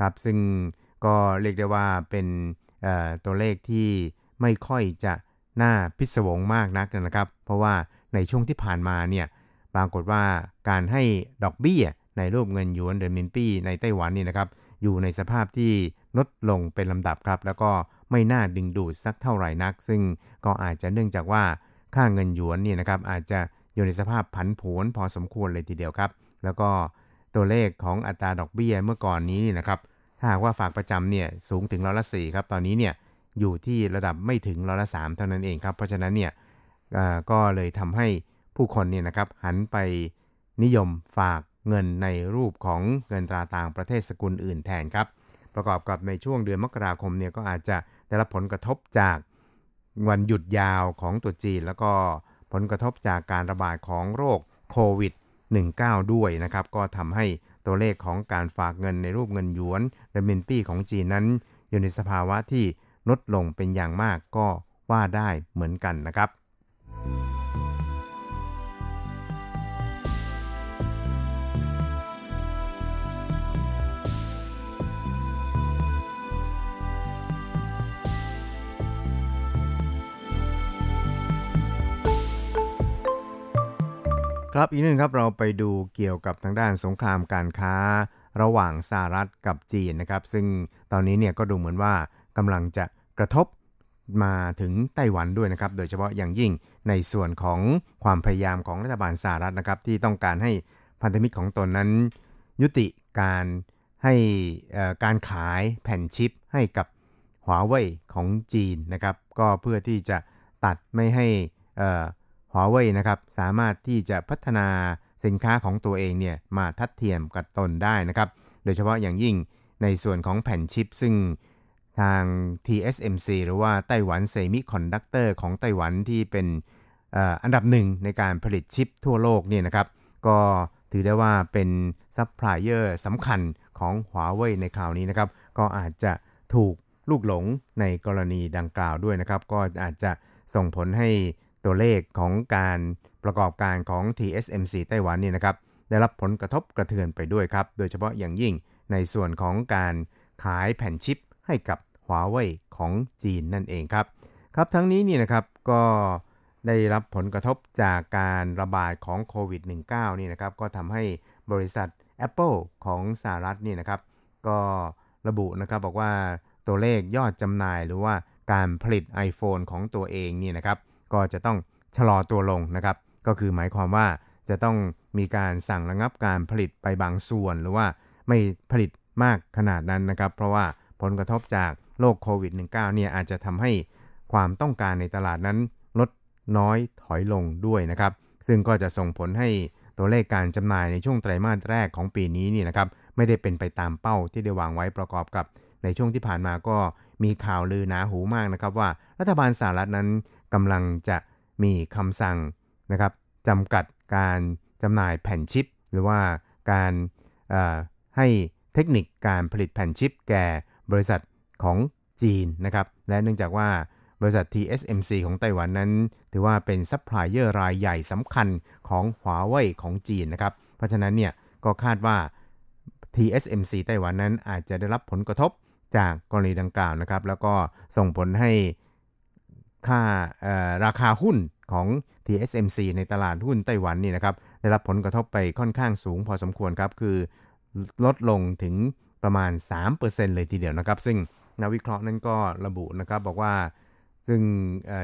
ครับซึ่งก็เรียกได้ว่าเป็นเอ่อตัวเลขที่ไม่ค่อยจะน่าพิศวงมากนักนะครับเพราะว่าในช่วงที่ผ่านมาเนี่ยปรากฏว่าการให้ดอกเบี้ยในรูปเงินหยวนเหรียญหมินปี้ในไต้หวันนี่นะครับอยู่ในสภาพที่ลดลงเป็นลำดับครับแล้วก็ไม่น่าดึงดูดสักเท่าไหร่นักซึ่งก็อาจจะเนื่องจากว่าค่าเงินหยวนนี่นะครับอาจจะอยู่ในสภาพผันผวนพอสมควรเลยทีเดียวครับแล้วก็ตัวเลขของอัตราดอกเบี้ยเมื่อก่อนนี้นี่นะครับถ้าหากว่าฝากประจำเนี่ยสูงถึงร้อยละสี่ครับตอนนี้เนี่ยอยู่ที่ระดับไม่ถึงร้อยละสามเท่านั้นเองครับเพราะฉะนั้นเนี่ยก็เลยทำให้ผู้คนเนี่ยนะครับหันไปนิยมฝากเงินในรูปของเงินตราต่างประเทศสกุลอื่นแทนครับประกอบกับในช่วงเดือนมกราคมเนี่ยก็อาจจะได้รับผลกระทบจากวันหยุดยาวของตัวจีนแล้วก็ผลกระทบจากการระบาดของโรคโควิด สิบเก้า ด้วยนะครับก็ทำให้ตัวเลขของการฝากเงินในรูปเงินหยวนเหรียญหมินปี้ของจีนนั้นอยู่ในสภาวะที่ลดลงเป็นอย่างมากก็ว่าได้เหมือนกันนะครับครับอีกหนึ่งครับเราไปดูเกี่ยวกับทางด้านสงครามการค้าระหว่างสหรัฐกับจีนนะครับซึ่งตอนนี้เนี่ยก็ดูเหมือนว่ากำลังจะกระทบ มาถึงไต้หวันด้วยนะครับโดยเฉพาะอย่างยิ่งในส่วนของความพยายามของรัฐบาลสหรัฐนะครับที่ต้องการให้พันธมิตรของตนนั้นยุติการให้การขายแผ่นชิปให้กับ Huawei ของจีนนะครับก็เพื่อที่จะตัดไม่ให้ Huawei นะครับสามารถที่จะพัฒนาสินค้าของตัวเองเนี่ยมาทัดเทียมกับตนได้นะครับโดยเฉพาะอย่างยิ่งในส่วนของแผ่นชิปซึ่งทาง ที เอส เอ็ม ซี หรือว่าไต้หวันเซมิคอนดักเตอร์ของไต้หวันที่เป็น อ, อันดับหนึ่งในการผลิตชิปทั่วโลกเนี่ยนะครับก็ถือได้ว่าเป็นซัพพลายเออร์สำคัญของ Huawei ในคราวนี้นะครับก็อาจจะถูกลูกหลงในกรณีดังกล่าวด้วยนะครับก็อาจจะส่งผลให้ตัวเลขของการประกอบการของ ที เอส เอ็ม ซี ไต้หวันเนี่ยนะครับได้รับผลกระทบกระเทือนไปด้วยครับโดยเฉพาะอย่างยิ่งในส่วนของการขายแผ่นชิปให้กับ Huawei ของจีนนั่นเองครับครับทั้งนี้นี่นะครับก็ได้รับผลกระทบจากการระบาดของโควิด สิบเก้า นี่นะครับก็ทำให้บริษัท Apple ของสหรัฐนี่นะครับก็ระบุนะครับบอกว่าตัวเลขยอดจำหน่ายหรือว่าการผลิต iPhone ของตัวเองนี่นะครับก็จะต้องชะลอตัวลงนะครับก็คือหมายความว่าจะต้องมีการสั่งระงับการผลิตไปบางส่วนหรือว่าไม่ผลิตมากขนาดนั้นนะครับเพราะว่าผลกระทบจากโรคโควิด สิบเก้า เนี่ยอาจจะทำให้ความต้องการในตลาดนั้นลดน้อยถอยลงด้วยนะครับซึ่งก็จะส่งผลให้ตัวเลขการจำหน่ายในช่วงไตรมาสแรกของปีนี้นี่นะครับไม่ได้เป็นไปตามเป้าที่ได้วางไว้ประกอบกับในช่วงที่ผ่านมาก็มีข่าวลือหนาหูมากนะครับว่ารัฐบาลสหรัฐนั้นกำลังจะมีคำสั่งนะครับจำกัดการจำหน่ายแผ่นชิปหรือว่าการให้เทคนิคการผลิตแผ่นชิปแก่บริษัทของจีนนะครับและเนื่องจากว่าบริษัท ที เอส เอ็ม ซี ของไต้หวันนั้นถือว่าเป็นซัพพลายเออร์รายใหญ่สำคัญของ Huawei ของจีนนะครับเพราะฉะนั้นเนี่ยก็คาดว่า ที เอส เอ็ม ซี ไต้หวันนั้นอาจจะได้รับผลกระทบจากกรณีดังกล่าวนะครับแล้วก็ส่งผลให้ค่าราคาหุ้นของ ที เอส เอ็ม ซี ในตลาดหุ้นไต้หวันนี่นะครับได้รับผลกระทบไปค่อนข้างสูงพอสมควรครับคือลดลงถึงประมาณ สามเปอร์เซ็นต์ เลยทีเดียวนะครับซึ่งนักวิเคราะห์นั้นก็ระบุนะครับบอกว่าซึ่ง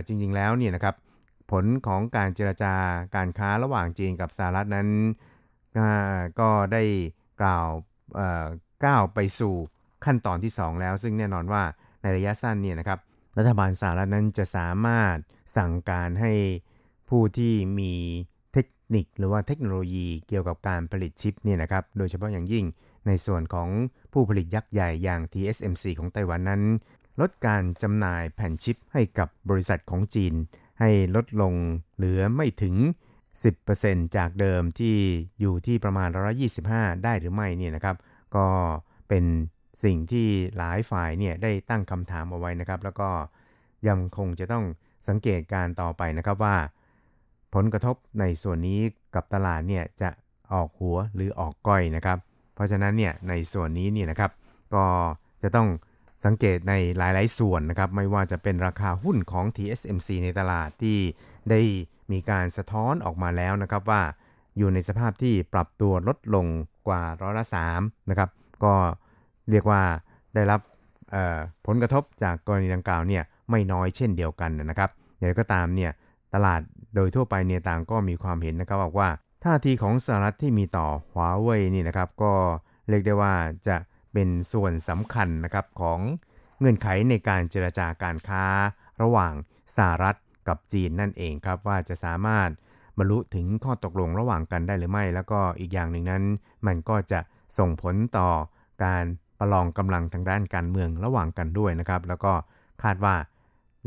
จริงๆแล้วเนี่ยนะครับผลของการเจรจาการค้าระหว่างจีนกับสหรัฐนั้นก็ได้กล่าวก้าวไปสู่ขั้นตอนที่สองแล้วซึ่งแน่นอนว่าในระยะสั้นเนี่ยนะครับรัฐบาลสหรัฐนั้นจะสามารถสั่งการให้ผู้ที่มีเทคนิคหรือว่าเทคโนโลยีเกี่ยวกับการผลิตชิปเนี่ยนะครับโดยเฉพาะอย่างยิ่งในส่วนของผู้ผลิตยักษ์ใหญ่อย่าง ที เอส เอ็ม ซี ของไต้หวันนั้นลดการจำหน่ายแผ่นชิปให้กับบริษัทของจีนให้ลดลงเหลือไม่ถึง สิบเปอร์เซ็นต์ จากเดิมที่อยู่ที่ประมาณหนึ่งร้อยยี่สิบห้าได้หรือไม่เนี่ยนะครับก็เป็นสิ่งที่หลายฝ่ายเนี่ยได้ตั้งคำถามเอาไว้นะครับแล้วก็ยังคงจะต้องสังเกตการต่อไปนะครับว่าผลกระทบในส่วนนี้กับตลาดเนี่ยจะออกหัวหรือออกก้อยนะครับเพราะฉะนั้นเนี่ยในส่วนนี้เนี่ยนะครับก็จะต้องสังเกตในหลายๆส่วนนะครับไม่ว่าจะเป็นราคาหุ้นของ ที เอส เอ็ม ซี ในตลาดที่ได้มีการสะท้อนออกมาแล้วนะครับว่าอยู่ในสภาพที่ปรับตัวลดลงกว่าร้อยละสามนะครับก็เรียกว่าได้รับผลกระทบจากกรณีดังกล่าวเนี่ยไม่น้อยเช่นเดียวกันนะครับอย่างไรก็ตามเนี่ยตลาดโดยทั่วไปเนี่ยต่างก็มีความเห็นนะครับบอกว่าท่าทีของสหรัฐที่มีต่อ Huawei นี่นะครับก็เรียกได้ว่าจะเป็นส่วนสำคัญนะครับของเงื่อนไขในการเจรจาการค้าระหว่างสหรัฐกับจีนนั่นเองครับว่าจะสามารถบรรลุถึงข้อตกลงระหว่างกันได้หรือไม่แล้วก็อีกอย่างหนึ่งนั้นมันก็จะส่งผลต่อการประลองกำลังทางด้านการเมืองระหว่างกันด้วยนะครับแล้วก็คาดว่า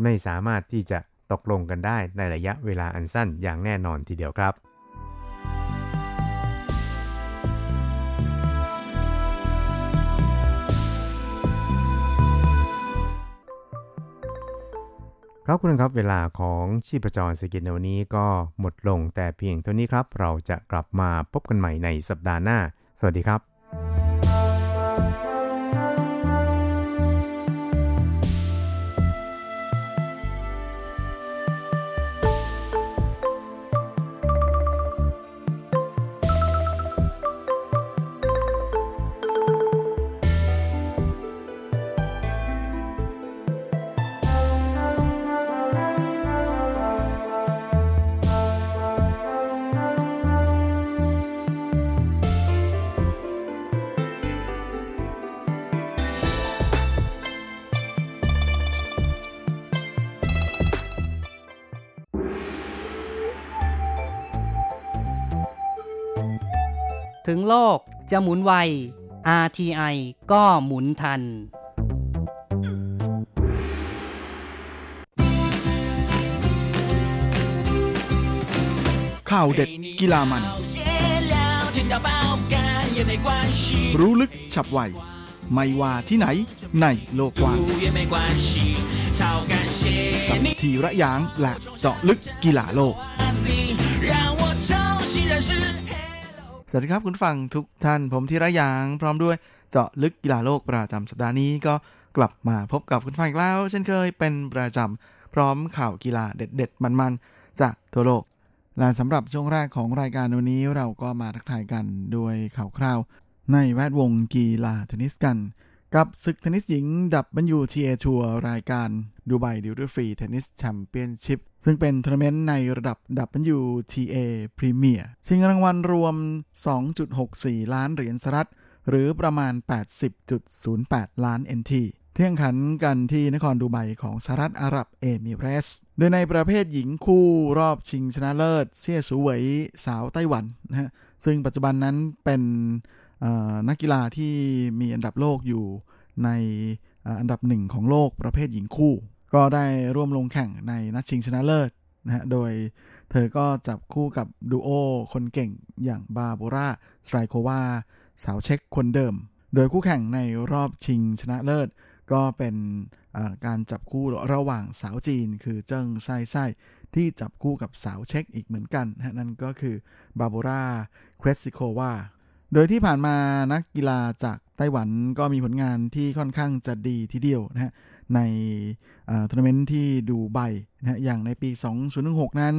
ไม่สามารถที่จะตกลงกันได้ในระยะเวลาอันสั้นอย่างแน่นอนทีเดียวครับครับคุณครับเวลาของชีพจรเศรษฐกิจในวันนี้ก็หมดลงแต่เพียงเท่านี้ครับเราจะกลับมาพบกันใหม่ในสัปดาห์หน้าสวัสดีครับ ถึงโลกจะหมุนไว อาร์ ที ไอ ก็หมุนทันข่าวเด็ดกีฬามันรู้ลึกฉับไวไม่ว่าที่ไหนในโลกกว้างกับธีระยางและเจาะลึกกีฬาโลกสวัสดีครับคุณฟังทุกท่านผมธีระยางพร้อมด้วยเจาะลึกกีฬาโลกประจำสัปดาห์นี้ก็กลับมาพบกับคุณฟังอีกแล้วเช่นเคยเป็นประจำพร้อมข่าวกีฬาเด็ดๆมันๆจากทั่วโลกและสำหรับช่วงแรกของรายการวันนี้เราก็มาทักทายกันด้วยข่าวคราวในแวดวงกีฬาเทนนิสกันกับศึกเทนนิสหญิง ดับเบิลยู ที เอ Tour รายการดูไบดิวตี้ฟรีเทนนิสแชมเปี้ยนชิพซึ่งเป็นทัวร์นาเมนต์ในระดับ ดับเบิลยู ที เอ พรีเมียร์ชิงรางวัลรวม สองจุดหกสี่ ล้านเหรียญสหรัฐหรือประมาณ แปดสิบจุดศูนย์แปด ล้าน เอ็น ที เที่ยงขันกันที่นครดูไบของสหรัฐอาหรับเอมิเรตส์โดยในประเภทหญิงคู่รอบชิงชนะเลิศเซี่ยสูเหวยสาวไต้หวันนะฮะซึ่งปัจจุบันนั้นเป็นนักกีฬาที่มีอันดับโลกอยู่ในอันดับหนึ่งของโลกประเภทหญิงคู่ก็ได้ร่วมลงแข่งในนัดชิงชนะเลิศนะฮะโดยเธอก็จับคู่กับดูโอคนเก่งอย่างบาโบราสไตรโควาสาวเช็กคนเดิมโดยคู่แข่งในรอบชิงชนะเลิศก็เป็นการจับคู่ระหว่างสาวจีนคือเจิ้งไซไซที่จับคู่กับสาวเช็กอีกเหมือนกันนะนั่นก็คือบาโบราเครซิโควาโดยที่ผ่านมานักกีฬาจากไต้หวันก็มีผลงานที่ค่อนข้างจะดีทีเดียวนะฮะในทัวร์นาเมนต์ที่ดูไบนะฮะอย่างในปีสองพันหกนั้น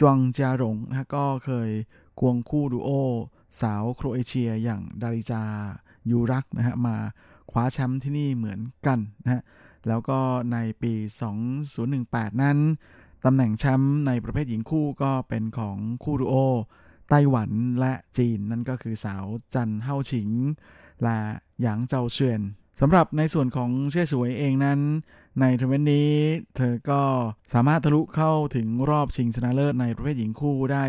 จวงจาหลงนะฮะก็เคยควงคู่ดูโอสาวโครเอเชียอย่างดาริจายูรักนะฮะมาคว้าแชมป์ที่นี่เหมือนกันนะฮะแล้วก็ในปีสองพันสิบแปดนั้นตำแหน่งแชมป์ในประเภทหญิงคู่ก็เป็นของคู่ดูโอไต้หวันและจีนนั่นก็คือสาวจันเฮาฉิงและหยางเจาเฉียนสำหรับในส่วนของเชี่ยสวยเองนั้นในทัวร์นาเมนต์นี้เธอก็สามารถทะลุเข้าถึงรอบชิงชนะเลิศในประเภทหญิงคู่ได้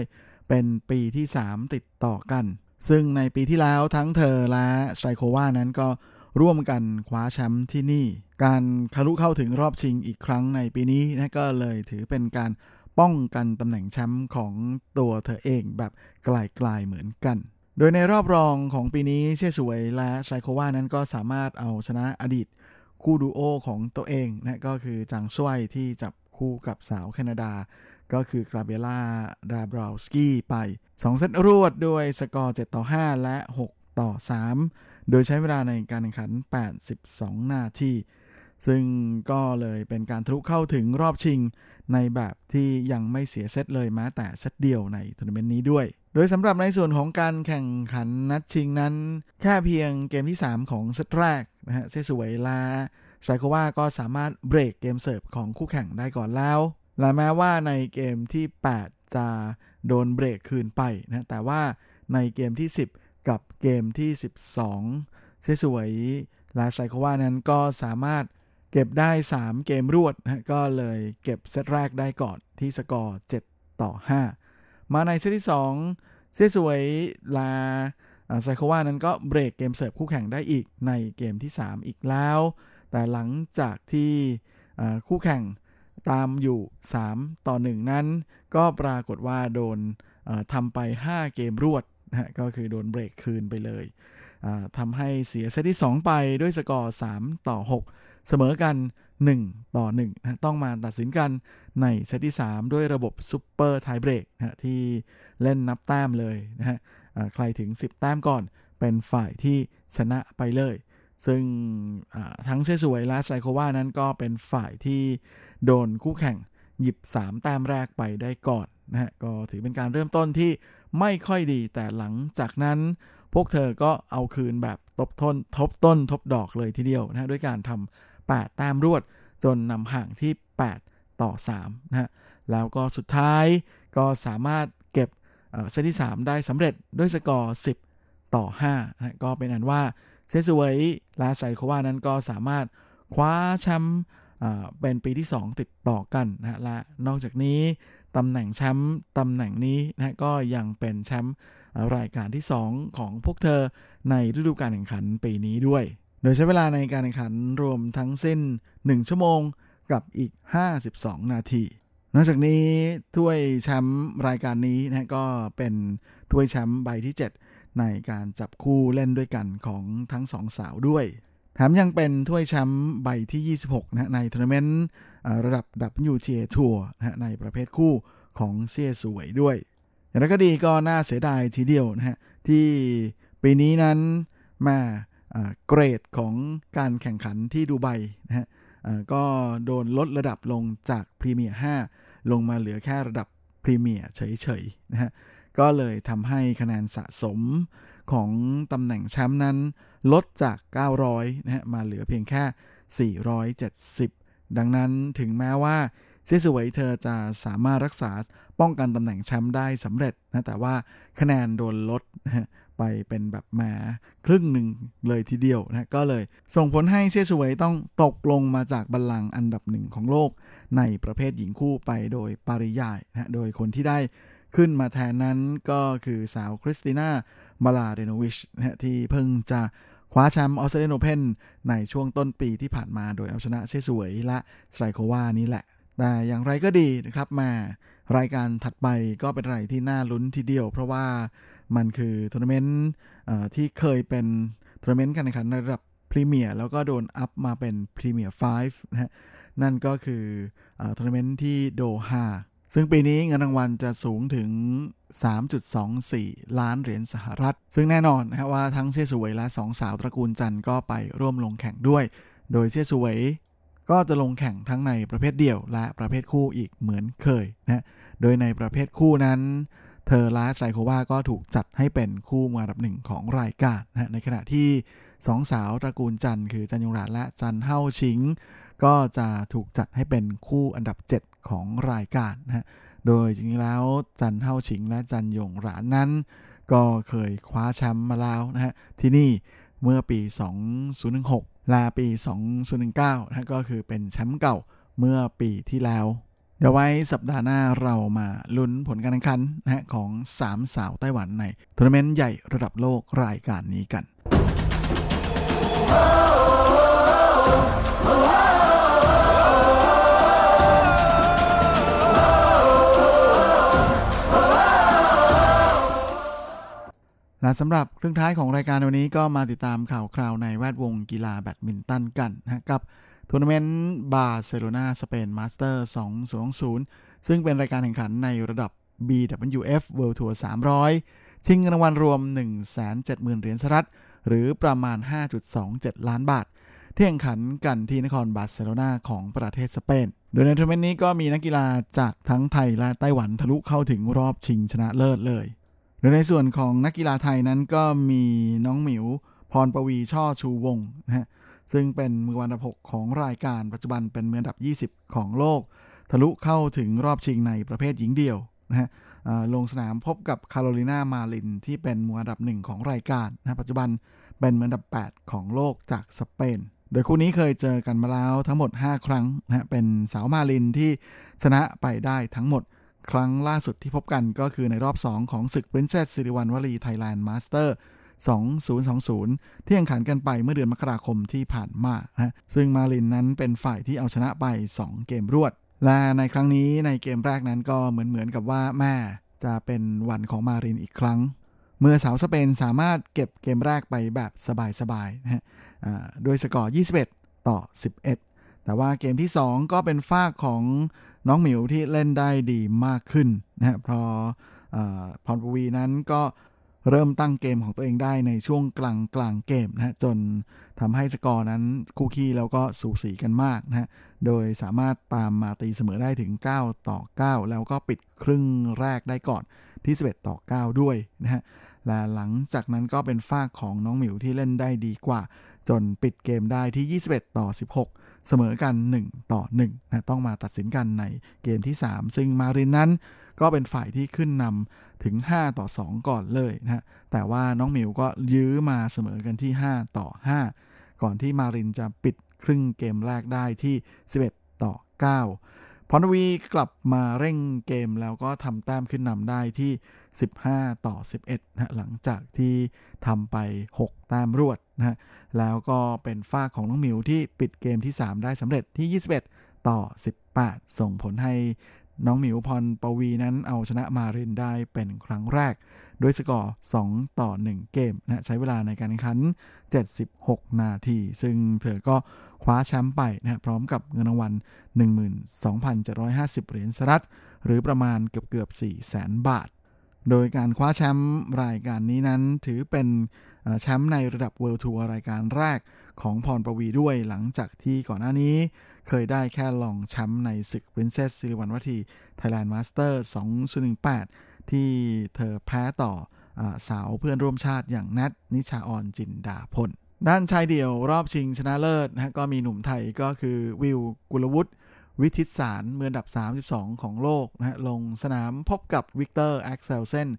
เป็นปีที่สามติดต่อกันซึ่งในปีที่แล้วทั้งเธอและสไตรโควานั้นก็ร่วมกันคว้าแชมป์ที่นี่การทะลุเข้าถึงรอบชิงอีกครั้งในปีนี้นะก็เลยถือเป็นการป้องกันตำแหน่งแชมป์ของตัวเธอเองแบบไกลๆเหมือนกันโดยในรอบรองของปีนี้เชี่ยสวยและไชโควานั้นก็สามารถเอาชนะอดีตคู่ดูโอของตัวเองนะก็คือจางช่วยที่จับคู่กับสาวแคนาดาก็คือกราเบล่าดาบราวสกี้ไปสองเซตรวดด้วยสกอร์เจ็ดต่อห้าและหกต่อสามโดยใช้เวลาในการแข่งขันแปดสิบสองนาทีซึ่งก็เลยเป็นการทะลุเข้าถึงรอบชิงในแบบที่ยังไม่เสียเซตเลยแม้แต่เซตเดียวในทัวร์นาเมนต์นี้ด้วยโดยสำหรับในส่วนของการแข่งขันนัดชิงนั้นแค่เพียงเกมที่สามของเซตแรกนะฮะเซี่ยสวยและไชโควาก็สามารถเบรกเกมเสิร์ฟของคู่แข่งได้ก่อนแล้วและแม้ว่าในเกมที่แปดจะโดนเบรกคืนไปนะแต่ว่าในเกมที่สิบกับเกมที่สิบสองเซี่ยสวยและไชโควานั้นก็สามารถเก็บได้สามเกมรวดนะก็เลยเก็บเซตแรกได้ก่อนที่สกอร์เจ็ดต่อห้ามาในเซตที่สองเซี่ยสวยลาไซโควานั้นก็เบรกเกมเสิร์ฟคู่แข่งได้อีกในเกมที่สามอีกแล้วแต่หลังจากที่คู่แข่งตามอยู่สามต่อหนึ่งนั้นก็ปรากฏว่าโดนทำไปห้าเกมรวดนะก็คือโดนเบรกคืนไปเลยทำให้เสียเซตที่สองไปด้วยสกอร์สามต่อหกเสมอกันหนึ่งต่อหนึ่งนะต้องมาตัดสินกันในเซตที่สามด้วยระบบซุปเปอร์ไทเบรกนะที่เล่นนับแต้มเลยนะฮะใครถึงสิบแต้มก่อนเป็นฝ่ายที่ชนะไปเลยซึ่งทั้งเซซุยและไซโควานั้นก็เป็นฝ่ายที่โดนคู่แข่งหยิบสามแต้มแรกไปได้ก่อนนะฮะก็ถือเป็นการเริ่มต้นที่ไม่ค่อยดีแต่หลังจากนั้นพวกเธอก็เอาคืนแบบทบต้นทบต้นทบดอกเลยทีเดียวนะด้วยการทำแปดแต้มรวดจนนำห่างที่แปดต่อสามนะฮะแล้วก็สุดท้ายก็สามารถเก็บเซตที่สามได้สำเร็จด้วยสกอร์สิบต่อห้านะก็เป็นอันว่าเซซุเวย์และไซโควานั้นก็สามารถคว้าแชมป์เป็นปีที่สองติดต่อกันนะฮะและนอกจากนี้ตำแหน่งแชมป์ตำแหน่งนี้นะก็ยังเป็นแชมป์ รายการที่สองของพวกเธอในฤดูกาลแข่งขันปีนี้ด้วยโดยใช้เวลาในการแข่งขันรวมทั้งสิ้นหนึ่งชั่วโมงกับอีกห้าสิบสองนาทีนอกจากนี้ถ้วยแชมป์รายการนี้นะก็เป็นถ้วยแชมป์ใบที่เจ็ดในการจับคู่เล่นด้วยกันของทั้งสองสาวด้วยแถมยังเป็นถ้วยแชมป์ใบที่ยี่สิบหกนะในทัวร์นาเมนต์ระดับ ดับเบิลยู ที เอ Tour นะในประเภทคู่ของเสี่ยสวยด้วยอย่างไรก็ดีก็น่าเสียดายทีเดียวนะฮะที่ปีนี้นั้นมาเกรดของการแข่งขันที่ดูไบนะฮะก็โดนลดระดับลงจากพรีเมียร์ห้าลงมาเหลือแค่ระดับพรีเมียร์เฉยๆนะฮะก็เลยทำให้คะแนนสะสมของตำแหน่งแชมป์นั้นลดจากเก้าร้อยนะฮะมาเหลือเพียงแค่สี่ร้อยเจ็ดสิบดังนั้นถึงแม้ว่าเซี่ยสวยเธอจะสามารถรักษาป้องกันตำแหน่งแชมป์ได้สำเร็จนะแต่ว่าคะแนนโดนลดไปเป็นแบบมาครึ่งหนึ่งเลยทีเดียวนะก็เลยส่งผลให้เซี่ยสวยต้องตกลงมาจากบัลลังก์อันดับหนึ่งของโลกในประเภทหญิงคู่ไปโดยปริยายนะโดยคนที่ได้ขึ้นมาแทนนั้นก็คือสาวคริสติน่ามาลาเดโนวิชนะที่เพิ่งจะคว้าแชมป์ออสเตรเลียนโอเพ่นในช่วงต้นปีที่ผ่านมาโดยเอาชนะเซี่ยสวยและไซโควานี่แหละแต่อย่างไรก็ดีนะครับมารายการถัดไปก็เป็นอะไรที่น่าลุ้นทีเดียวเพราะว่ามันคือทัวร์นาเมนต์ที่เคยเป็นทัวร์นาเมนต์การแข่งขันในระดับพรีเมียร์แล้วก็โดนอัพมาเป็นพรีเมียร์ห้านะฮะนั่นก็คือทัวร์นาเมนต์ที่โดฮาซึ่งปีนี้เงินรางวัลจะสูงถึง สามจุดสองสี่ ล้านเหรียญสหรัฐซึ่งแน่นอนนะฮะว่าทั้งเซี่ยสวยและสองสาวตระกูลจันทร์ก็ไปร่วมลงแข่งด้วยโดยเซี่ยสวยก็จะลงแข่งทั้งในประเภทเดี่ยวและประเภทคู่อีกเหมือนเคยนะโดยในประเภทคู่นั้นเธอและไซโควาก็ถูกจัดให้เป็นคู่มืออันดับหนึ่งของรายการนะในขณะที่สองสาวตระกูลจันคือจันยงรัตน์และจันเฮาชิงก็จะถูกจัดให้เป็นคู่อันดับเจ็ดของรายการนะโดยจริงๆแล้วจันเฮาชิงและจันยงรัตน์นั้นก็เคยคว้าแชมป์มาแล้วนะฮะที่นี่เมื่อปีสองพันหกและปีสองพันสิบเก้านะก็คือเป็นแชมป์เก่าเมื่อปีที่แล้วเดี๋ยวไว้สัปดาห์หน้าเรามาลุ้นผลการแข่งขันนะฮะของสามสาวไต้หวันในทัวร์นาเมนต์ใหญ่ระดับโลกรายการนี้กันและสำหรับครึ่งท้ายของรายการวันนี้ก็มาติดตามข่าวคราวในแวดวงกีฬาแบดมินตันกันนะกับทัวร์นาเมนต์บาร์เซโลนาสเปนมาสเตอร์สองพันยี่สิบซึ่งเป็นรายการแข่งขันในระดับ บี ดับเบิลยู เอฟ World Tour สามร้อยชิงเงินรางวัลรวม หนึ่งแสนเจ็ดหมื่น เหรียญสหรัฐหรือประมาณ ห้าจุดสองเจ็ด ล้านบาทที่แข่งขันกันที่นครบาร์เซโลนาของประเทศสเปนโดยในทัวร์นาเมนต์นี้ก็มีนักกีฬาจากทั้งไทยและไต้หวันทะลุเข้าถึงรอบชิงชนะเลิศเลยโดยในส่วนของนักกีฬาไทยนั้นก็มีน้องหมิวพรปวีช่อชูวงศ์นะฮะซึ่งเป็นมืออันดับหกของรายการปัจจุบันเป็นมืออันดับยี่สิบของโลกทะลุเข้าถึงรอบชิงในประเภทหญิงเดี่ยวนะฮะลงสนามพบกับคาโรลิน่ามาลินที่เป็นมืออันดับหนึ่งของรายการนะปัจจุบันเป็นมืออันดับแปดของโลกจากสเปนโดยคู่นี้เคยเจอกันมาแล้วทั้งหมดห้าครั้งนะฮะเป็นสาวมาลินที่ชนะไปได้ทั้งหมดครั้งล่าสุดที่พบกันก็คือในรอบสองของศึก Princess Siriwanwaree Thailand Master สองพันยี่สิบที่แข่งขันกันไปเมื่อเดือนมกราคมที่ผ่านมานะซึ่งมาลินนั้นเป็นฝ่ายที่เอาชนะไปสองเกมรวดและในครั้งนี้ในเกมแรกนั้นก็เหมือนๆกับว่าแม่จะเป็นวันของมาลินอีกครั้งเมื่อสาวสเปนสามารถเก็บเกมแรกไปแบบสบายๆนะฮะด้วยสกอร์ยี่สิบเอ็ดต่อสิบเอ็ดแต่ว่าเกมที่สองก็เป็นฝ่ายของน้องหมิวที่เล่นได้ดีมากขึ้นนะฮะเพราะพรปวีนั้นก็เริ่มตั้งเกมของตัวเองได้ในช่วงกลางกลางเกมนะฮะจนทำให้สกอร์นั้นคู่ขี้แล้วก็สูสีกันมากนะฮะโดยสามารถตามมาตีเสมอได้ถึงเก้าต่อเก้าแล้วก็ปิดครึ่งแรกได้ก่อนที่สิบเอ็ดต่อเก้าด้วยนะฮะและหลังจากนั้นก็เป็นฝ่ายของน้องหมิวที่เล่นได้ดีกว่าจนปิดเกมได้ที่ยี่สิบเอ็ดต่อสิบหกเสมอกันหนึ่งต่อหนึ่งนะต้องมาตัดสินกันในเกมที่สามซึ่งมารินนั้นก็เป็นฝ่ายที่ขึ้นนำถึงห้าต่อสองก่อนเลยนะแต่ว่าน้องหมิวก็ยื้อมาเสมอกันที่ห้าต่อห้าก่อนที่มารินจะปิดครึ่งเกมแรกได้ที่สิบเอ็ดต่อเก้า พรทวีกลับมาเร่งเกมแล้วก็ทำแต้มขึ้นนำได้ที่สิบห้าต่อสิบเอ็ดนะหลังจากที่ทำไปหกแต้มรวดนะฮะแล้วก็เป็นฝ้าของน้องหมิวที่ปิดเกมที่สามได้สำเร็จที่ยี่สิบเอ็ดต่อสิบแปดส่งผลให้น้องหมิวพรปวีนั้นเอาชนะมารินได้เป็นครั้งแรกด้วยสกอร์สองต่อหนึ่งเกมนะใช้เวลาในการแข่งขันเจ็ดสิบหกนาทีซึ่งเธอก็คว้าแชมป์ไปนะพร้อมกับเงินรางวัล หนึ่งหมื่นสองพันเจ็ดร้อยห้าสิบ เหรียญสหรัฐหรือประมาณเกือบๆ สี่แสน บาทโดยการคว้าแชมป์รายการนี้นั้นถือเป็นแชมป์ในระดับ World Tour รายการแรกของพรปวีด้วยหลังจากที่ก่อนหน้านี้เคยได้แค่รองแชมป์ในศึก Princess Siriwanwaree Thailand Master สองพันสิบแปดที่เธอแพ้ต่อสาวเพื่อนร่วมชาติอย่างนัทนิชาอรจินดาพลด้านชายเดี่ยวรอบชิงชนะเลิศนะก็มีหนุ่มไทยก็คือวิวกุลวุฒิวิทิตสารมืออันดับสามสิบสองของโลกนะลงสนามพบกับวิกเตอร์แอ็กเซลเซน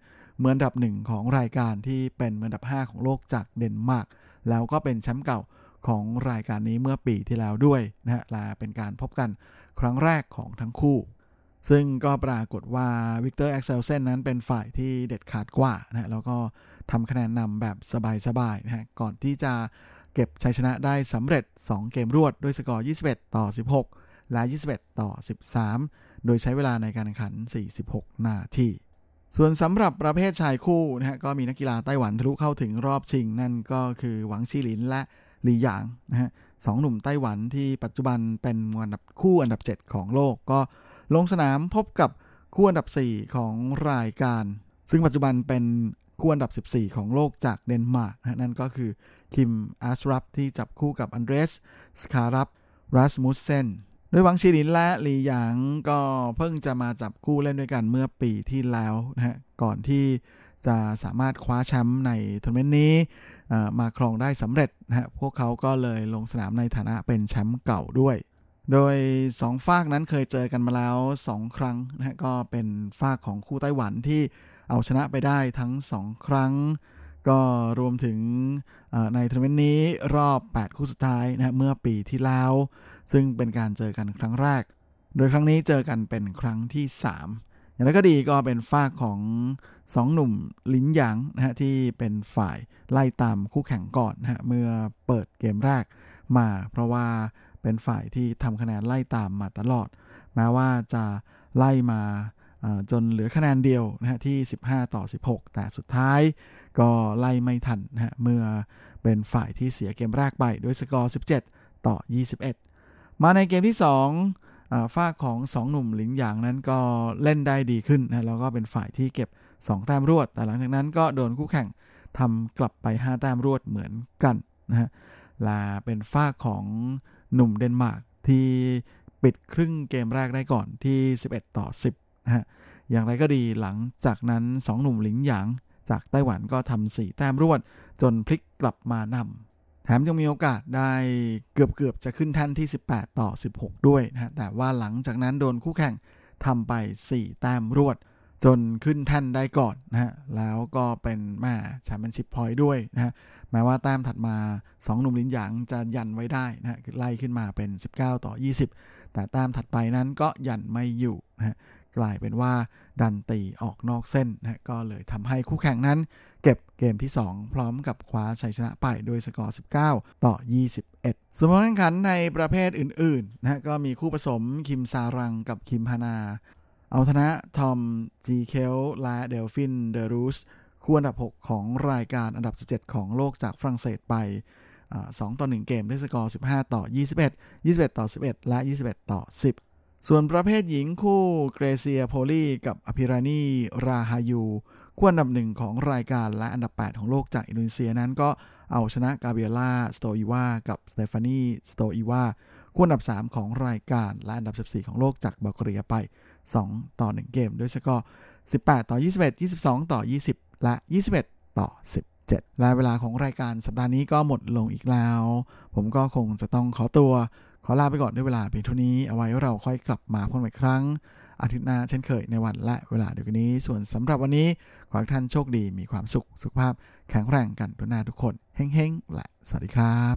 มืออันดับหนึ่งของรายการที่เป็นมืออันดับห้าของโลกจากเดนมาร์กแล้วก็เป็นแชมป์เก่าของรายการนี้เมื่อปีที่แล้วด้วยนะฮะและเป็นการพบกันครั้งแรกของทั้งคู่ซึ่งก็ปรากฏว่าวิกเตอร์แอ็กเซลเซนนั้นเป็นฝ่ายที่เด็ดขาดกว่านะฮะแล้วก็ทำคะแนนนำแบบสบายๆนะฮะก่อนที่จะเก็บชัยชนะได้สำเร็จสองเกมรวดด้วยสกอร์ยี่สิบเอ็ดต่อสิบหกและยี่สิบเอ็ดต่อสิบสามโดยใช้เวลาในการแข่งขันสี่สิบหกนาทีส่วนสำหรับประเภทชายคู่นะฮะก็มีนักกีฬาไต้หวันทะลุเข้าถึงรอบชิงนั่นก็คือหวังชีหลินและหลี่หยางนะฮะสองหนุ่มไต้หวันที่ปัจจุบันเป็นอันดับคู่อันดับเจ็ดของโลกก็ลงสนามพบกับคู่อันดับสี่ของรายการซึ่งปัจจุบันเป็นคู่อันดับสิบสี่ของโลกจากเดนมาร์กนะนั่นก็คือคิมอัสรัฟที่จับคู่กับอันเดรสสคารัฟรัสมุสเซนโดยหวังชีหลินและหลี่หยางก็เพิ่งจะมาจับคู่เล่นด้วยกันเมื่อปีที่แล้วนะฮะก่อนที่จะสามารถคว้าแชมป์ในทัวร์นาเมนต์นี้มาครองได้สำเร็จนะฮะพวกเขาก็เลยลงสนามในฐานะเป็นแชมป์เก่าด้วยโดยสองฝ่ายนั้นเคยเจอกันมาแล้วสองครั้งนะฮะก็เป็นฝ่ายของคู่ไต้หวันที่เอาชนะไปได้ทั้งสองครั้งก็รวมถึงในทัวร์นาเมนต์นี้รอบแปดคู่สุดท้ายนะเมื่อปีที่แล้วซึ่งเป็นการเจอกันครั้งแรกโดยครั้งนี้เจอกันเป็นครั้งที่สามอย่างไรก็ดีก็เป็นฝ่ายของสองหนุ่มหลินหยางนะฮะที่เป็นฝ่ายไล่ตามคู่แข่งก่อนนะฮะเมื่อเปิดเกมแรกมาเพราะว่าเป็นฝ่ายที่ทำคะแนนไล่ตามมาตลอดแม้ว่าจะไล่มาจนเหลือคะแนนเดียวนะฮะที่สิบห้าต่อสิบหกแต่สุดท้ายก็ไล่ไม่ทันนะฮะเมื่อเป็นฝ่ายที่เสียเกมแรกไปด้วยสกอร์สิบเจ็ดต่อยี่สิบเอ็ดมาในเกมที่สองอ่าฝ่ายของสองหนุ่มหลินหยางนั้นก็เล่นได้ดีขึ้นนะแล้วก็เป็นฝ่ายที่เก็บสองแต้มรวดแต่หลังจากนั้นก็โดนคู่แข่งทำกลับไปห้าแต้มรวดเหมือนกันนะฮะและเป็นฝ่ายของหนุ่มเดนมาร์กที่ปิดครึ่งเกมแรกได้ก่อนที่สิบเอ็ดต่อสิบนะฮะอย่างไรก็ดีหลังจากนั้นสองหนุ่มหลินหยางจากไต้หวันก็ทำสี่แต้มรวดจนพลิกกลับมานำแถมยังมีโอกาสได้เกือบๆจะขึ้นแท่นที่สิบแปดต่อสิบหกด้วยนะฮะแต่ว่าหลังจากนั้นโดนคู่แข่งทำไปสี่แต้มรวดจนขึ้นแท่นได้ก่อนนะฮะแล้วก็เป็นแม่แชมเปี้ยนชิพพอยต์ด้วยนะฮะแม้ว่าแต้มถัดมาสองหนุ่มหลินหยางจะยันไว้ได้นะฮะไล่ขึ้นมาเป็นสิบเก้าต่อยี่สิบแต่แต้มถัดไปนั้นก็ยันไม่อยู่นะฮะกลายเป็นว่าดันตีออกนอกเส้นนะก็เลยทำให้คู่แข่งนั้นเก็บเกมที่สองพร้อมกับคว้าชัยชนะไปโดยสกอร์สิบเก้าต่อยี่สิบเอ็ดส่วนการแข่งขันในประเภทอื่นๆนะก็มีคู่ผสมคิมซารังกับคิมฮานาเอาชนะทอมจีเคลและเดลฟินเดรูสคู่อันดับหกของรายการอันดับสิบเจ็ดของโลกจากฝรั่งเศสไปสองต่อหนึ่งเกมด้วยสกอร์สิบห้าต่อยี่สิบเอ็ด ยี่สิบเอ็ดต่อสิบเอ็ดและยี่สิบเอ็ดต่อสิบส่วนประเภทหญิงคู่เกรเซียโพลีกับอภิรานีราฮายูคู่อันดับหนึ่งของรายการและอันดับแปดของโลกจากอินโดนีเซียนั้นก็เอาชนะกาเบียล่าสโตอีวากับสเตฟานีสโตอีวาคู่อันดับสามของรายการและอันดับสิบสี่ของโลกจากบัลแกเรียไปสองต่อหนึ่งเกมด้วยสกอร์สิบแปดต่อยี่สิบเอ็ด ยี่สิบสองต่อยี่สิบและยี่สิบเอ็ดต่อสิบเจ็ดและเวลาของรายการสัปดาห์นี้ก็หมดลงอีกแล้วผมก็คงจะต้องขอตัวขอลาไปก่อนด้วยเวลาเพียงเท่านี้เอาไว้เราค่อยกลับมาพบกันอีกครั้งอาทิตย์หน้าเช่นเคยในวันและเวลาเดียวกันนี้ส่วนสำหรับวันนี้ขอให้ท่านโชคดีมีความสุขสุขภาพแข็งแรงกันทุกหน้าทุกคนเฮ้งๆและสวัสดีครับ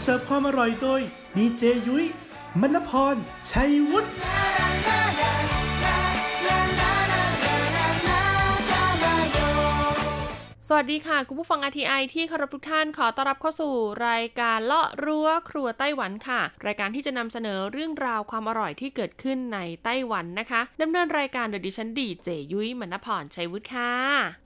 เสิร์ฟความอร่อยโดยดีเจยุ้ยมณพรชัยวุฒิสวัสดีค่ะคุณผู้ฟัง อาร์ ที ไอ ที่เคารพทุกท่านขอต้อนรับเข้าสู่รายการเลาะรั้วครัวไต้หวันค่ะรายการที่จะนำเสนอเรื่องราวความอร่อยที่เกิดขึ้นในไต้หวันนะคะดำเนินรายการโดยดิฉันดีเจยุ้ยมณพรชัยวุฒิค่ะ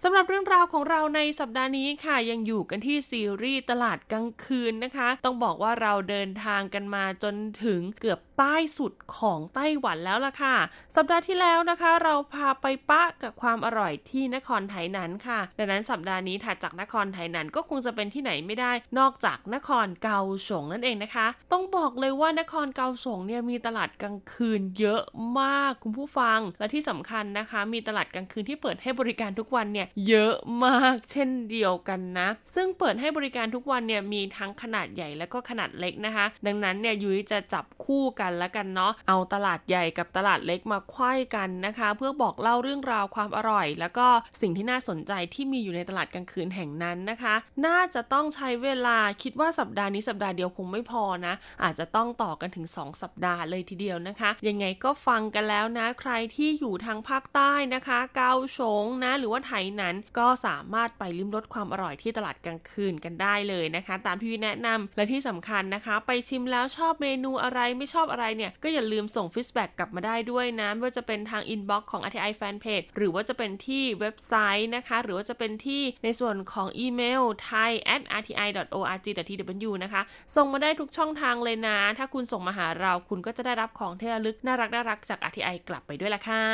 สำหรับเรื่องราวของเราในสัปดาห์นี้ค่ะยังอยู่กันที่ซีรีส์ตลาดกลางคืนนะคะต้องบอกว่าเราเดินทางกันมาจนถึงเกือบใต้สุดของไต้หวันแล้วล่ะค่ะสัปดาห์ที่แล้วนะคะเราพาไปปะกับความอร่อยที่นครไถหนานค่ะดังนั้นสัปดาห์นี้ถัดจากนครไถหนานก็คงจะเป็นที่ไหนไม่ได้นอกจากนครเกาสงนั่นเองนะคะต้องบอกเลยว่านครเกาสงเนี่ยมีตลาดกลางคืนเยอะมากคุณผู้ฟังและที่สำคัญนะคะมีตลาดกลางคืนที่เปิดให้บริการทุกวันเนี่ยเยอะมากเช่นเดียวกันนะซึ่งเปิดให้บริการทุกวันเนี่ยมีทั้งขนาดใหญ่และก็ขนาดเล็กนะคะดังนั้นเนี่ยยุ้ยจะจับคู่กันแล้วกันเนาะเอาตลาดใหญ่กับตลาดเล็กมาไขว้กันนะคะเพื่อบอกเล่าเรื่องราวความอร่อยแล้วก็สิ่งที่น่าสนใจที่มีอยู่ในตลาดกลางคืนแห่งนั้นนะคะน่าจะต้องใช้เวลาคิดว่าสัปดาห์นี้สัปดาห์เดียวคงไม่พอนะอาจจะต้องต่อกันถึงสองสัปดาห์เลยทีเดียวนะคะยังไงก็ฟังกันแล้วนะใครที่อยู่ทางภาคใต้นะคะเกาสงนะหรือว่าไถหนานก็สามารถไปลิ้มรสความอร่อยที่ตลาดกลางคืนกันได้เลยนะคะตามที่แนะนำและที่สำคัญนะคะไปชิมแล้วชอบเมนูอะไรไม่ชอบอะไรเนี่ยก็อย่าลืมส่งฟีดแบ็กกลับมาได้ด้วยนะไม่ว่าจะเป็นทางอินบ็อกซ์ของ อาร์ ที ไอ Fanpage หรือว่าจะเป็นที่เว็บไซต์นะคะหรือว่าจะเป็นที่ในส่วนของอีเมล ไทย แอท อาร์ ที ไอ ดอท โอ อาร์ จี ดอท ที ดับเบิลยู นะคะส่งมาได้ทุกช่องทางเลยนะถ้าคุณส่งมาหาเราคุณก็จะได้รับของที่ระลึกน่ารักๆจาก อาร์ ที ไอ กลับไปด้วยล่ะค่ะ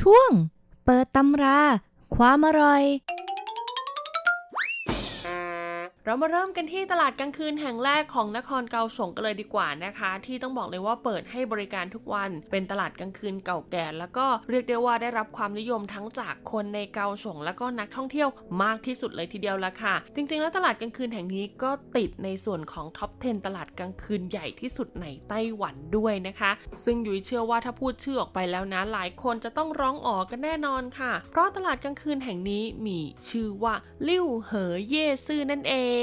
ช่วงเปิดตำราความอร่อยเรามาเริ่มกันที่ตลาดกลางคืนแห่งแรกของนครเกาสงกันเลยดีกว่านะคะที่ต้องบอกเลยว่าเปิดให้บริการทุกวันเป็นตลาดกลางคืนเก่าแก่แล้วก็เรียกได้ว่าได้รับความนิยมทั้งจากคนในเกาสงแล้วก็นักท่องเที่ยวมากที่สุดเลยทีเดียวละค่ะจริงๆแล้วตลาดกลางคืนแห่งนี้ก็ติดในส่วนของท็อปสิบตลาดกลางคืนใหญ่ที่สุดในไต้หวันด้วยนะคะซึ่งยุ้ยเชื่อว่าถ้าพูดชื่อออกไปแล้วนะหลายคนจะต้องร้องอ๋อกันแน่นอนค่ะเพราะตลาดกลางคืนแห่งนี้มีชื่อว่าลิ่วเหอเย่ซื่อนั่นเอง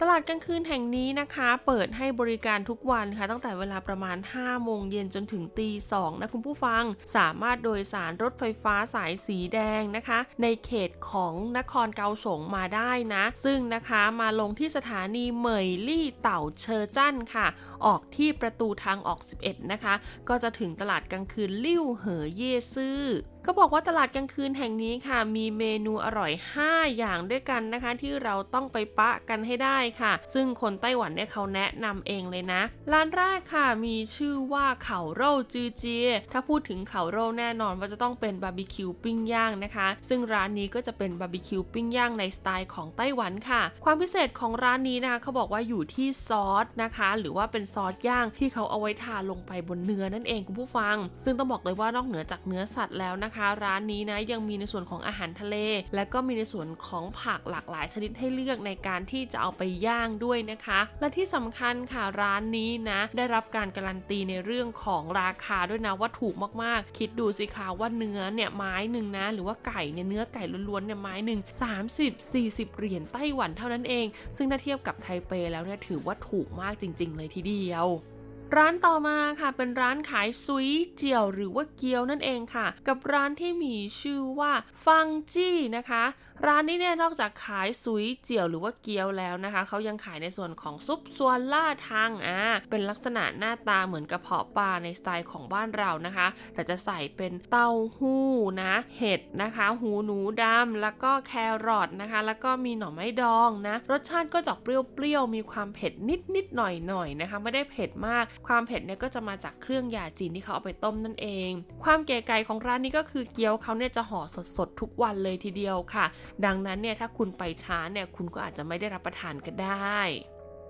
ตลาดกลางคืนแห่งนี้นะคะเปิดให้บริการทุกวันค่ะตั้งแต่เวลาประมาณ ห้าโมงเย็นจนถึง ตีสอง นะคุณผู้ฟังสามารถโดยสารรถไฟฟ้าสายสีแดงนะคะในเขตของนครเกาสงมาได้นะซึ่งนะคะมาลงที่สถานีเหมยลี่เต่าเชอจั่นค่ะออกที่ประตูทางออกสิบเอ็ดนะคะก็จะถึงตลาดกลางคืนลิ่วเหอเย่ซื่อก็บอกว่าตลาดกลางคืนแห่งนี้ค่ะมีเมนูอร่อยห้าอย่างด้วยกันนะคะที่เราต้องไปปะกันให้ได้ค่ะซึ่งคนไต้หวันเนี่ยเขาแนะนำเองเลยนะร้านแรกค่ะมีชื่อว่าเข่าโร่จือเจียถ้าพูดถึงเข่าโร่แน่นอนว่าจะต้องเป็นบาร์บีคิวปิ้งย่างนะคะซึ่งร้านนี้ก็จะเป็นบาร์บีคิวปิ้งย่างในสไตล์ของไต้หวันค่ะความพิเศษของร้านนี้นะคะเขาบอกว่าอยู่ที่ซอสนะคะหรือว่าเป็นซอสย่างที่เขาเอาไว้ทาลงไปบนเนื้อนั่นเองคุณผู้ฟังซึ่งต้องบอกเลยว่านอกเหนือจากเนื้อสัตว์แล้วนะร้านนี้นะยังมีในส่วนของอาหารทะเลและก็มีในส่วนของผักหลากหลายชนิดให้เลือกในการที่จะเอาไปย่างด้วยนะคะและที่สำคัญค่ะร้านนี้นะได้รับการการันตีในเรื่องของราคาด้วยนะว่าถูกมากๆคิดดูสิคะว่าเนื้อเนี่ยไม้หนึ่งนะหรือว่าไก่เนี่ยเนื้อไก่ล้วนๆเนี่ยไม้หนึ่ง สามสิบถึงสี่สิบ เหรียญไต้หวันเท่านั้นเองซึ่งถ้าเทียบกับไทเปแล้วเนี่ยถือว่าถูกมากจริงๆเลยทีเดียวร้านต่อมาค่ะเป็นร้านขายซุยเจียวหรือว่าเกี๊ยวนั่นเองค่ะกับร้านที่มีชื่อว่าฟังจี้นะคะร้านนี้เนี่ยนอกจากขายซุยเจียวหรือว่าเกี๊ยวแล้วนะคะเขายังขายในส่วนของซุปซวนล่าทังอ่าเป็นลักษณะหน้าตาเหมือนกระเพาะปลาในสไตล์ของบ้านเรานะคะแต่จะใส่เป็นเต้าหู้นะเห็ดนะคะหูหนูดำแล้วก็แครอทนะคะแล้วก็มีหน่อไม้ดองนะรสชาติก็จะเปรี้ยวๆมีความเผ็ดนิดๆหน่อยๆนะคะไม่ได้เผ็ดมากความเผ็ดเนี่ยก็จะมาจากเครื่องยาจีนที่เขาเอาไปต้มนั่นเองความเก๋ไก๋ของร้านนี้ก็คือเกี๊ยวเขาเนี่ยจะห่อสดๆทุกวันเลยทีเดียวค่ะดังนั้นเนี่ยถ้าคุณไปช้าเนี่ยคุณก็อาจจะไม่ได้รับประทานก็ได้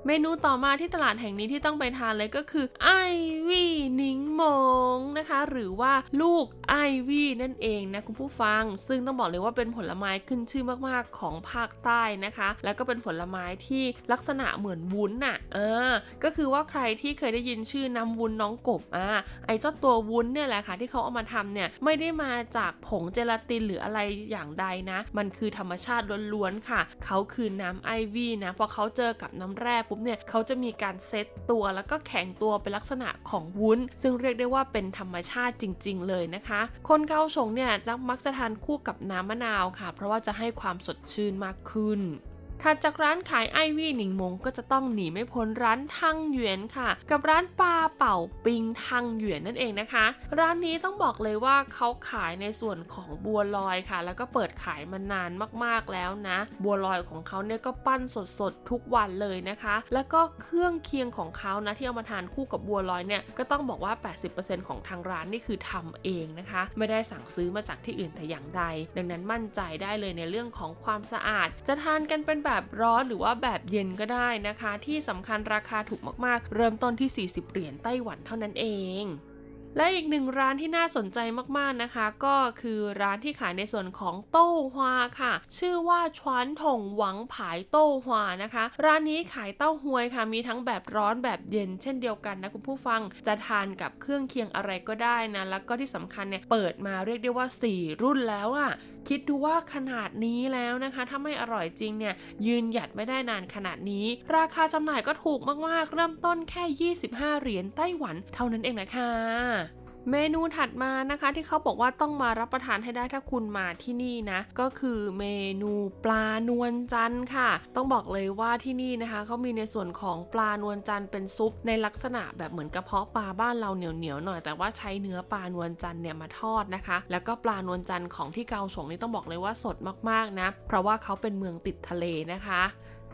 เมนูต่อมาที่ตลาดแห่งนี้ที่ต้องไปทานเลยก็คือไอวี่นิงมงนะคะหรือว่าลูกไอวี่นั่นเองนะคุณผู้ฟังซึ่งต้องบอกเลยว่าเป็นผลไม้ขึ้นชื่อมากๆของภาคใต้นะคะแล้วก็เป็นผลไม้ที่ลักษณะเหมือนวุ้นน่ะเออก็คือว่าใครที่เคยได้ยินชื่อน้ำวุ้นน้องกบอ่ะไอเจ้าตัววุ้นเนี่ยแหละค่ะที่เขาเอามาทำเนี่ยไม่ได้มาจากผงเจลาตินหรืออะไรอย่างใดนะมันคือธรรมชาติล้วนๆค่ะเขาคือน้ำไอวี่นะพอเขาเจอกับน้ำแร่ปุ๊บเนี่ยเขาจะมีการเซตตัวแล้วก็แข็งตัวเป็นลักษณะของวุ้นซึ่งเรียกได้ว่าเป็นธรรมชาติจริงๆเลยนะคะคนเกาชงเนี่ยมักจะทานคู่กับน้ำมะนาวค่ะเพราะว่าจะให้ความสดชื่นมากขึ้นถัดจากร้านขายไอวี่หนิงมงก็จะต้องหนีไม่พ้นร้านทังหยวนค่ะกับร้านปลาเป่าปิงทังหยวนนั่นเองนะคะร้านนี้ต้องบอกเลยว่าเขาขายในส่วนของบัวลอยค่ะแล้วก็เปิดขายมานานมากๆแล้วนะบัวลอยของเขาเนี่ยก็ปั้นสดๆทุกวันเลยนะคะแล้วก็เครื่องเคียงของเขานะที่เอามาทานคู่กับบัวลอยเนี่ยก็ต้องบอกว่า แปดสิบเปอร์เซ็นต์ ของทางร้านนี่คือทำเองนะคะไม่ได้สั่งซื้อมาจากที่อื่นแต่อย่างใดดังนั้นมั่นใจได้เลยในเรื่องของความสะอาดจะทานกันเป็นแบบแบบร้อนหรือว่าแบบเย็นก็ได้นะคะที่สำคัญราคาถูกมากๆเริ่มต้นที่สี่สิบเหรียญไต้หวันเท่านั้นเองและอีกหนึ่งร้านที่น่าสนใจมากๆนะคะก็คือร้านที่ขายในส่วนของโต้ฮวาค่ะชื่อว่าชวานถงหวังผายโต้ฮวานะคะร้านนี้ขายเต้าหวยค่ะมีทั้งแบบร้อนแบบเย็นเช่นเดียวกันนะคุณผู้ฟังจะทานกับเครื่องเคียงอะไรก็ได้นะแล้วก็ที่สำคัญเนี่ยเปิดมาเรียกได้ว่าสี่รุ่นแล้วอ่ะคิดดูว่าขนาดนี้แล้วนะคะถ้าไม่อร่อยจริงเนี่ยยืนหยัดไม่ได้นานขนาดนี้ราคาจำหน่ายก็ถูกมากๆเริ่มต้นแค่ยี่สิบห้าเหรียญไต้หวันเท่านั้นเองนะคะเมนูถัดมานะคะที่เขาบอกว่าต้องมารับประทานให้ได้ถ้าคุณมาที่นี่นะก็คือเมนูปลานวลจันทร์ค่ะต้องบอกเลยว่าที่นี่นะคะเขามีในส่วนของปลานวลจันทร์เป็นซุปในลักษณะแบบเหมือนกระเพาะปลาบ้านเราเหนียวๆหน่อยแต่ว่าใช้เนื้อปลานวลจันทร์เนี่ยมาทอดนะคะแล้วก็ปลานวลจันทร์ของที่เกาสงนี่ต้องบอกเลยว่าสดมากๆนะเพราะว่าเขาเป็นเมืองติดทะเลนะคะ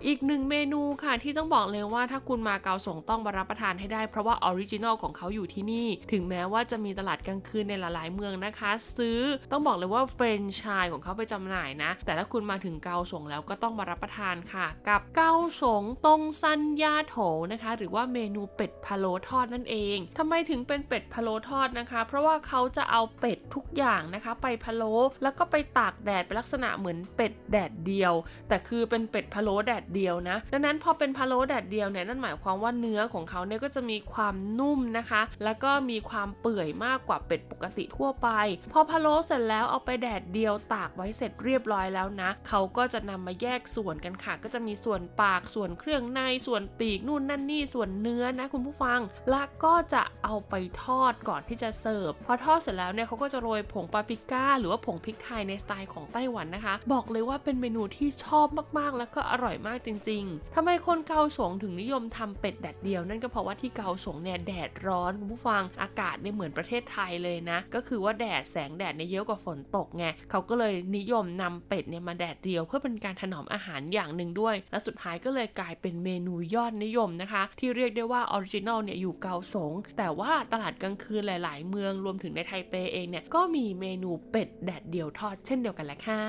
อีกหนึ่งเมนูค่ะที่ต้องบอกเลยว่าถ้าคุณมาเกาสงต้องมารับประทานให้ได้เพราะว่าออริจินอลของเขาอยู่ที่นี่ถึงแม้ว่าจะมีตลาดกลางคืนในหลายๆเมืองนะคะซื้อต้องบอกเลยว่าแฟรนไชส์ของเขาไปจำหน่ายนะแต่ถ้าคุณมาถึงเกาสงแล้วก็ต้องมารับประทานค่ะกับเกาสงตงซันยาโถนะคะหรือว่าเมนูเป็ดพะโล้ทอดนั่นเองทำไมถึงเป็นเป็ดพะโล้ทอดนะคะเพราะว่าเขาจะเอาเป็ดทุกอย่างนะคะไปพะโล้แล้วก็ไปตากแดดเป็นลักษณะเหมือนเป็ดแดดเดียวแต่คือเป็นเป็ดพะโล้แดดเดียวนะดังนั้นพอเป็นพะโล้แดดเดียวเนี่ยนั่นหมายความว่าเนื้อของเขาเนี่ยก็จะมีความนุ่มนะคะแล้วก็มีความเปื่อยมากกว่าเป็ดปกติทั่วไปพอพะโล้เสร็จแล้วเอาไปแดดเดียวตากไว้เสร็จเรียบร้อยแล้วนะเขาก็จะนำมาแยกส่วนกันค่ะก็จะมีส่วนปากส่วนเครื่องในส่วนปีกนู่นนั่นนี่ส่วนเนื้อนะคุณผู้ฟังแล้วก็จะเอาไปทอดก่อนที่จะเสิร์ฟพอทอดเสร็จแล้วเนี่ยเขาก็จะโรยผงปาปริก้าหรือว่าผงพริกไทยในสไตล์ของไต้หวันนะคะบอกเลยว่าเป็นเมนูที่ชอบมากๆแล้วก็อร่อยมากจริงๆทำไมคนเกาสงถึงนิยมทำเป็ดแดดเดียวนั่นก็เพราะว่าที่เกาสงเนี่ยแดดร้อนคุณผู้ฟังอากาศเนี่ยเหมือนประเทศไทยเลยนะก็คือว่าแดดแสงแดดเนี่ยเยอะกว่าฝนตกไงเขาก็เลยนิยมนำเป็ดเนี่ยมาแดดเดียวเพื่อเป็นการถนอมอาหารอย่างหนึ่งด้วยและสุดท้ายก็เลยกลายเป็นเมนูยอดนิยมนะคะที่เรียกได้ว่าออริจินอลเนี่ยอยู่เกาสงแต่ว่าตลาดกลางคืนหลายๆเมืองรวมถึงในไทเปเองเนี่ยก็มีเมนูเป็ดแดดเดียวทอดเช่นเดียวกันแหละค่ะ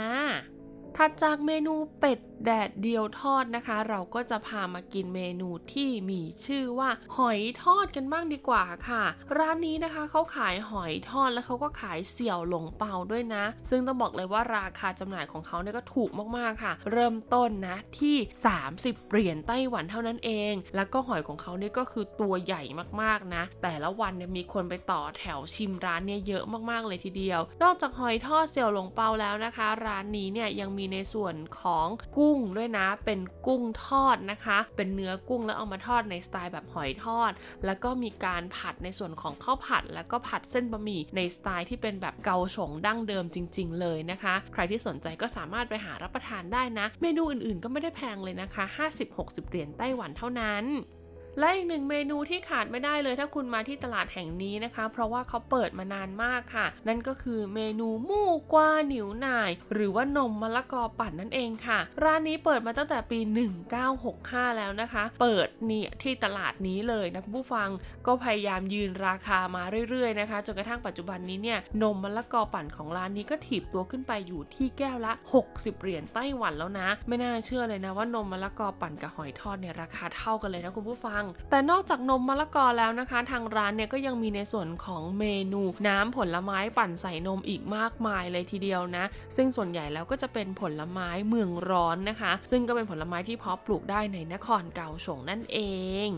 ถัดจากเมนูเป็ดแดดเดียวทอดนะคะเราก็จะพามากินเมนูที่มีชื่อว่าหอยทอดกันบ้างดีกว่าค่ะร้านนี้นะคะเขาขายหอยทอดแล้วเขาก็ขายเสี่ยวหลงเปาด้วยนะซึ่งต้องบอกเลยว่าราคาจำหน่ายของเขาเนี่ยก็ถูกมากๆค่ะเริ่มต้นนะที่สามสิบเหรียญไต้หวันเท่านั้นเองแล้วก็หอยของเขาเนี่ยก็คือตัวใหญ่มากๆนะแต่ละวันเนี่ยมีคนไปต่อแถวชิมร้านเนี่ยเยอะมากๆเลยทีเดียวนอกจากหอยทอดเสี่ยวหลงเปาแล้วนะคะร้านนี้เนี่ยยังมีในส่วนของกุ้งด้วยนะเป็นกุ้งทอดนะคะเป็นเนื้อกุ้งแล้วเอามาทอดในสไตล์แบบหอยทอดแล้วก็มีการผัดในส่วนของข้าวผัดแล้วก็ผัดเส้นบะหมี่ในสไตล์ที่เป็นแบบเกาสงดั้งเดิมจริงๆเลยนะคะใครที่สนใจก็สามารถไปหารับประทานได้นะเมนูอื่นๆก็ไม่ได้แพงเลยนะคะห้าสิบ หกสิบเหรียญไต้หวันเท่านั้น และอีกหนึ่งเมนูที่ขาดไม่ได้เลยถ้าคุณมาที่ตลาดแห่งนี้นะคะเพราะว่าเขาเปิดมานานมากค่ะนั่นก็คือเมนูมู่กว่าหนิวหน่ายหรือว่านมมะละกอปั่นนั่นเองค่ะร้านนี้เปิดมาตั้งแต่ปีหนึ่งเก้าหกห้าแล้วนะคะเปิดเนี่ยที่ตลาดนี้เลยนะคุณผู้ฟังก็พยายามยืนราคามาเรื่อยๆนะคะจนกระทั่งปัจจุบันนี้เนี่ยนมมะละกอปั่นของร้านนี้ก็ถีบตัวขึ้นไปอยู่ที่แก้วละหกสิบเหรียญไต้หวันแล้วนะไม่น่าเชื่อเลยนะว่านมมะละกอปั่นกับหอยทอดเนี่ยราคาเท่ากันเลยนะคุณผู้ฟังแต่นอกจากนมมะละกอแล้วนะคะทางร้านเนี่ยก็ยังมีในส่วนของเมนูน้ำผลไม้ปั่นใส่นมอีกมากมายเลยทีเดียวนะซึ่งส่วนใหญ่แล้วก็จะเป็นผลไม้เมืองร้อนนะคะซึ่งก็เป็นผลไม้ที่เพาะปลูกได้ในนครเกาสงนั่นเอง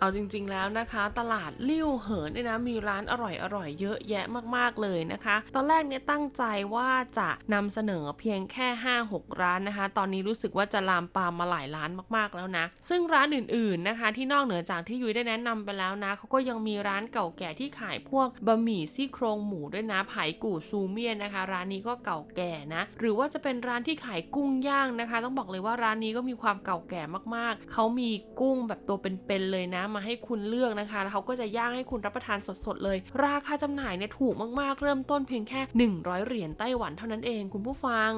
เอาจริงๆแล้วนะคะตลาดลิ่วเหินเนี่ยนะมีร้านอร่อยๆเยอะแยะมากๆเลยนะคะตอนแรกเนี่ยตั้งใจว่าจะนำเสนอเพียงแค่ ห้าหก ร้านนะคะตอนนี้รู้สึกว่าจะลามปามมาหลายร้านมากๆแล้วนะซึ่งร้านอื่นๆนะคะที่นอกเหนือจากที่ยุ้ยได้แนะนำไปแล้วนะเขาก็ยังมีร้านเก่าแก่ที่ขายพวกบะหมี่ซี่โครงหมูด้วยนะไผ่กู่ซูเมียนนะคะร้านนี้ก็เก่าแก่นะหรือว่าจะเป็นร้านที่ขายกุ้งย่างนะคะต้องบอกเลยว่าร้านนี้ก็มีความเก่าแก่มากๆเขามีกุ้งแบบตัวเป็นๆเลยนะมาให้คุณเลือกนะคะแล้วเขาก็จะย่างให้คุณรับประทานสดๆเลยราคาจำหน่ายเนี่ยถูกมากๆเริ่มต้นเพียงแค่หนึ่งร้อยเหรียญไต้หวันเท่านั้นเองคุณผู้ฟัง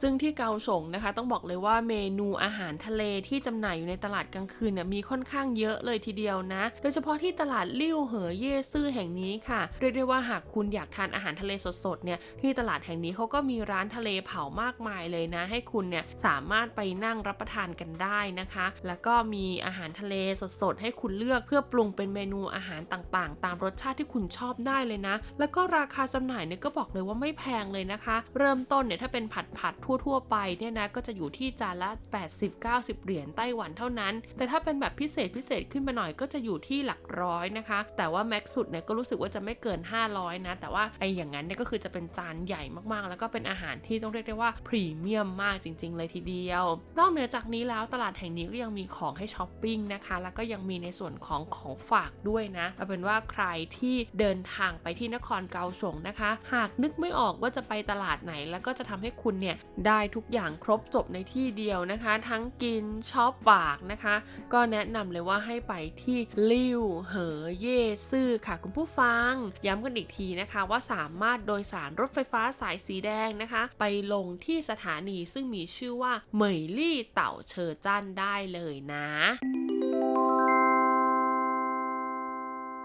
ซึ่งที่เกาสงนะคะต้องบอกเลยว่าเมนูอาหารทะเลที่จำหน่ายอยู่ในตลาดกลางคืนเนี่ยมีค่อนข้างเยอะเลยทีเดียวนะโดยเฉพาะที่ตลาดลิ่วเหอเย่ซื่อแห่งนี้ค่ะเรียกได้ว่าหากคุณอยากทานอาหารทะเลสดๆเนี่ยที่ตลาดแห่งนี้เขาก็มีร้านทะเลเผามากมายเลยนะให้คุณเนี่ยสามารถไปนั่งรับประทานกันได้นะคะแล้วก็มีอาหารทะเลสดๆให้คุณเลือกเพื่อปรุงเป็นเมนูอาหารต่างๆตามรสชาติที่คุณชอบได้เลยนะแล้วก็ราคาจำหน่ายเนี่ยก็บอกเลยว่าไม่แพงเลยนะคะเริ่มต้นเนี่ยถ้าเป็นผัดผัดทั่วๆไปเนี่ยนะก็จะอยู่ที่จานละ แปดสิบถึงเก้าสิบ เหรียญไต้หวันเท่านั้นแต่ถ้าเป็นแบบพิเศษพิเศษขึ้นมาหน่อยก็จะอยู่ที่หลักร้อยนะคะแต่ว่าแม็กซ์สุดเนี่ยก็รู้สึกว่าจะไม่เกินห้าร้อยนะแต่ว่าไอ้อย่างนั้นเนี่ยก็คือจะเป็นจานใหญ่มากๆแล้วก็เป็นอาหารที่ต้องเรียกได้ว่าพรีเมียมมากจริงๆเลยทีเดียวนอกเหนือจากนี้แล้วตลาดแห่งนี้ก็ยังมีของให้ช้อปปิ้งนะคะแล้วก็ยังมีในส่วนของของฝากด้วยนะเอาเป็นว่าใครที่เดินทางไปที่นครเกาสงนะคะหากนึกไม่ออกว่าจะไปตลาดไหนแล้วก็จะทำให้คุณเนี่ยได้ทุกอย่างครบจบในที่เดียวนะคะทั้งกินช้อปฝากนะคะก็แนะนำเลยว่าให้ไปที่ลิ่วเหอเย่ซื่อค่ะคุณผู้ฟังย้ำกันอีกทีนะคะว่าสามารถโดยสารรถไฟฟ้าสายสีแดงนะคะไปลงที่สถานีซึ่งมีชื่อว่าเหมยลี่เต่าเชอจั่นได้เลยนะ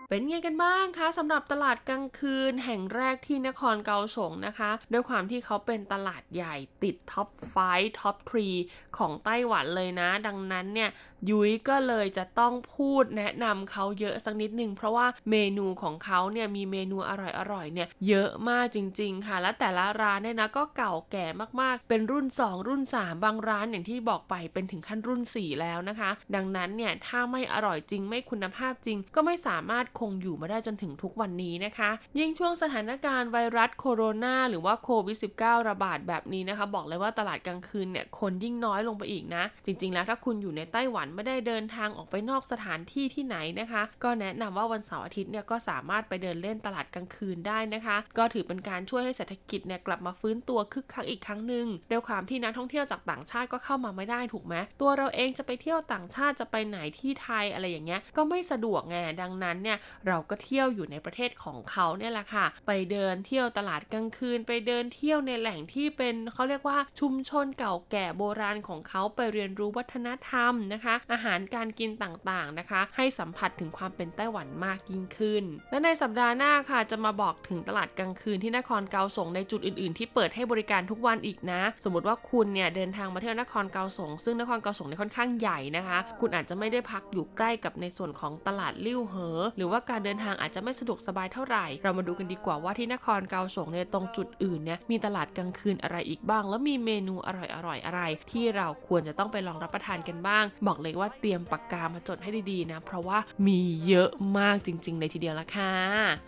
เป็นไงกันบ้างคะสำหรับตลาดกลางคืนแห่งแรกที่นครเกาสงนะคะด้วยความที่เขาเป็นตลาดใหญ่ติดท็อปห้าท็อปสามของไต้หวันเลยนะดังนั้นเนี่ยยุ้ยก็เลยจะต้องพูดแนะนำเขาเยอะสักนิดนึงเพราะว่าเมนูของเขาเนี่ยมีเมนูอร่อยๆเนี่ยเยอะมากจริงๆค่ะและแต่ละร้านเนี่ยนะก็เก่าแก่มากๆเป็นรุ่นสองรุ่นสามบางร้านอย่างที่บอกไปเป็นถึงขั้นรุ่นสี่แล้วนะคะดังนั้นเนี่ยถ้าไม่อร่อยจริงไม่คุณภาพจริงก็ไม่สามารถคงอยู่มาได้จนถึงทุกวันนี้นะคะยิ่งช่วงสถานการณ์ไวรัสโคโรนาหรือว่าโควิด สิบเก้า ระบาดแบบนี้นะคะบอกเลยว่าตลาดกลางคืนเนี่ยคนยิ่งน้อยลงไปอีกนะจริงๆแล้วถ้าคุณอยู่ในไต้หวันไม่ได้เดินทางออกไปนอกสถานที่ที่ไหนนะคะก็แนะนำว่าวันเสาร์อาทิตย์เนี่ยก็สามารถไปเดินเล่นตลาดกลางคืนได้นะคะก็ถือเป็นการช่วยให้เศรษฐกิจเนี่ยกลับมาฟื้นตัวคึกคักอีกครั้งนึงด้วยความที่นักท่องเที่ยวจากต่างชาติก็เข้ามาไม่ได้ถูกไหมตัวเราเองจะไปเที่ยวต่างชาติจะไปไหนที่ไทยอะไรอย่างเงี้ยก็ไม่สะดวกไงดังนั้นเนี่ยเราก็เที่ยวอยู่ในประเทศของเขาเนี่ยแหละค่ะไปเดินเที่ยวตลาดกลางคืนไปเดินเที่ยวในแหล่งที่เป็นเขาเรียกว่าชุมชนเก่าแก่โบราณของเขาไปเรียนรู้วัฒนธรรมนะคะอาหารการกินต่างๆนะคะให้สัมผัสถึงความเป็นไต้หวันมากยิ่งขึ้นและในสัปดาห์หน้าค่ะจะมาบอกถึงตลาดกลางคืนที่นครเกาสงในจุดอื่นๆที่เปิดให้บริการทุกวันอีกนะสมมติว่าคุณเนี่ยเดินทางมาเที่ยวนครเกาสงซึ่งนครเกาสงเนี่ยค่อนข้างใหญ่นะคะคุณอาจจะไม่ได้พักอยู่ใกล้กับในส่วนของตลาดลิ่วเหอหรือว่าการเดินทางอาจจะไม่สะดวกสบายเท่าไหร่เรามาดูกันดีกว่าว่าที่นครเกาสงเนี่ยตรงจุดอื่นเนี่ยมีตลาดกลางคืนอะไรอีกบ้างแล้วมีเมนูอร่อยๆอะไรที่เราควรจะต้องไปลองรับประทานกันบ้างบอกเลยว่าเตรียมปากกามาจดให้ดีๆนะเพราะว่ามีเยอะมากจริงๆเลยทีเดียวละค่ะ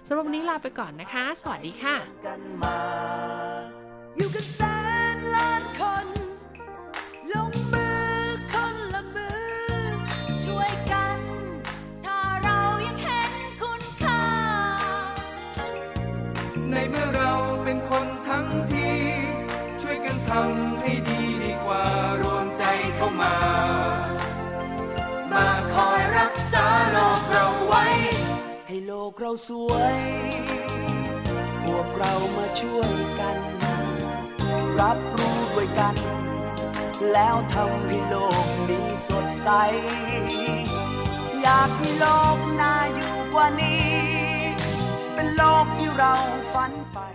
สำหรับวันนี้ลาไปก่อนนะคะสวัสดีค่ะอยู่กันแสนล้านคนลงมือคนละมือช่วยกันในเมื่อเราเป็นคนทั้งทีช่วยกันทำให้ดีดีกว่ารวมใจเข้ามามาคอยรักษา เราสวยพวกเรามาช่วยกันรับรู้ด้วยกันแล้วทำให้โลกนี้สดใสอยากให้โลกน่าอยู่กว่านี้เป็นโลกที่เราฝันใฝ่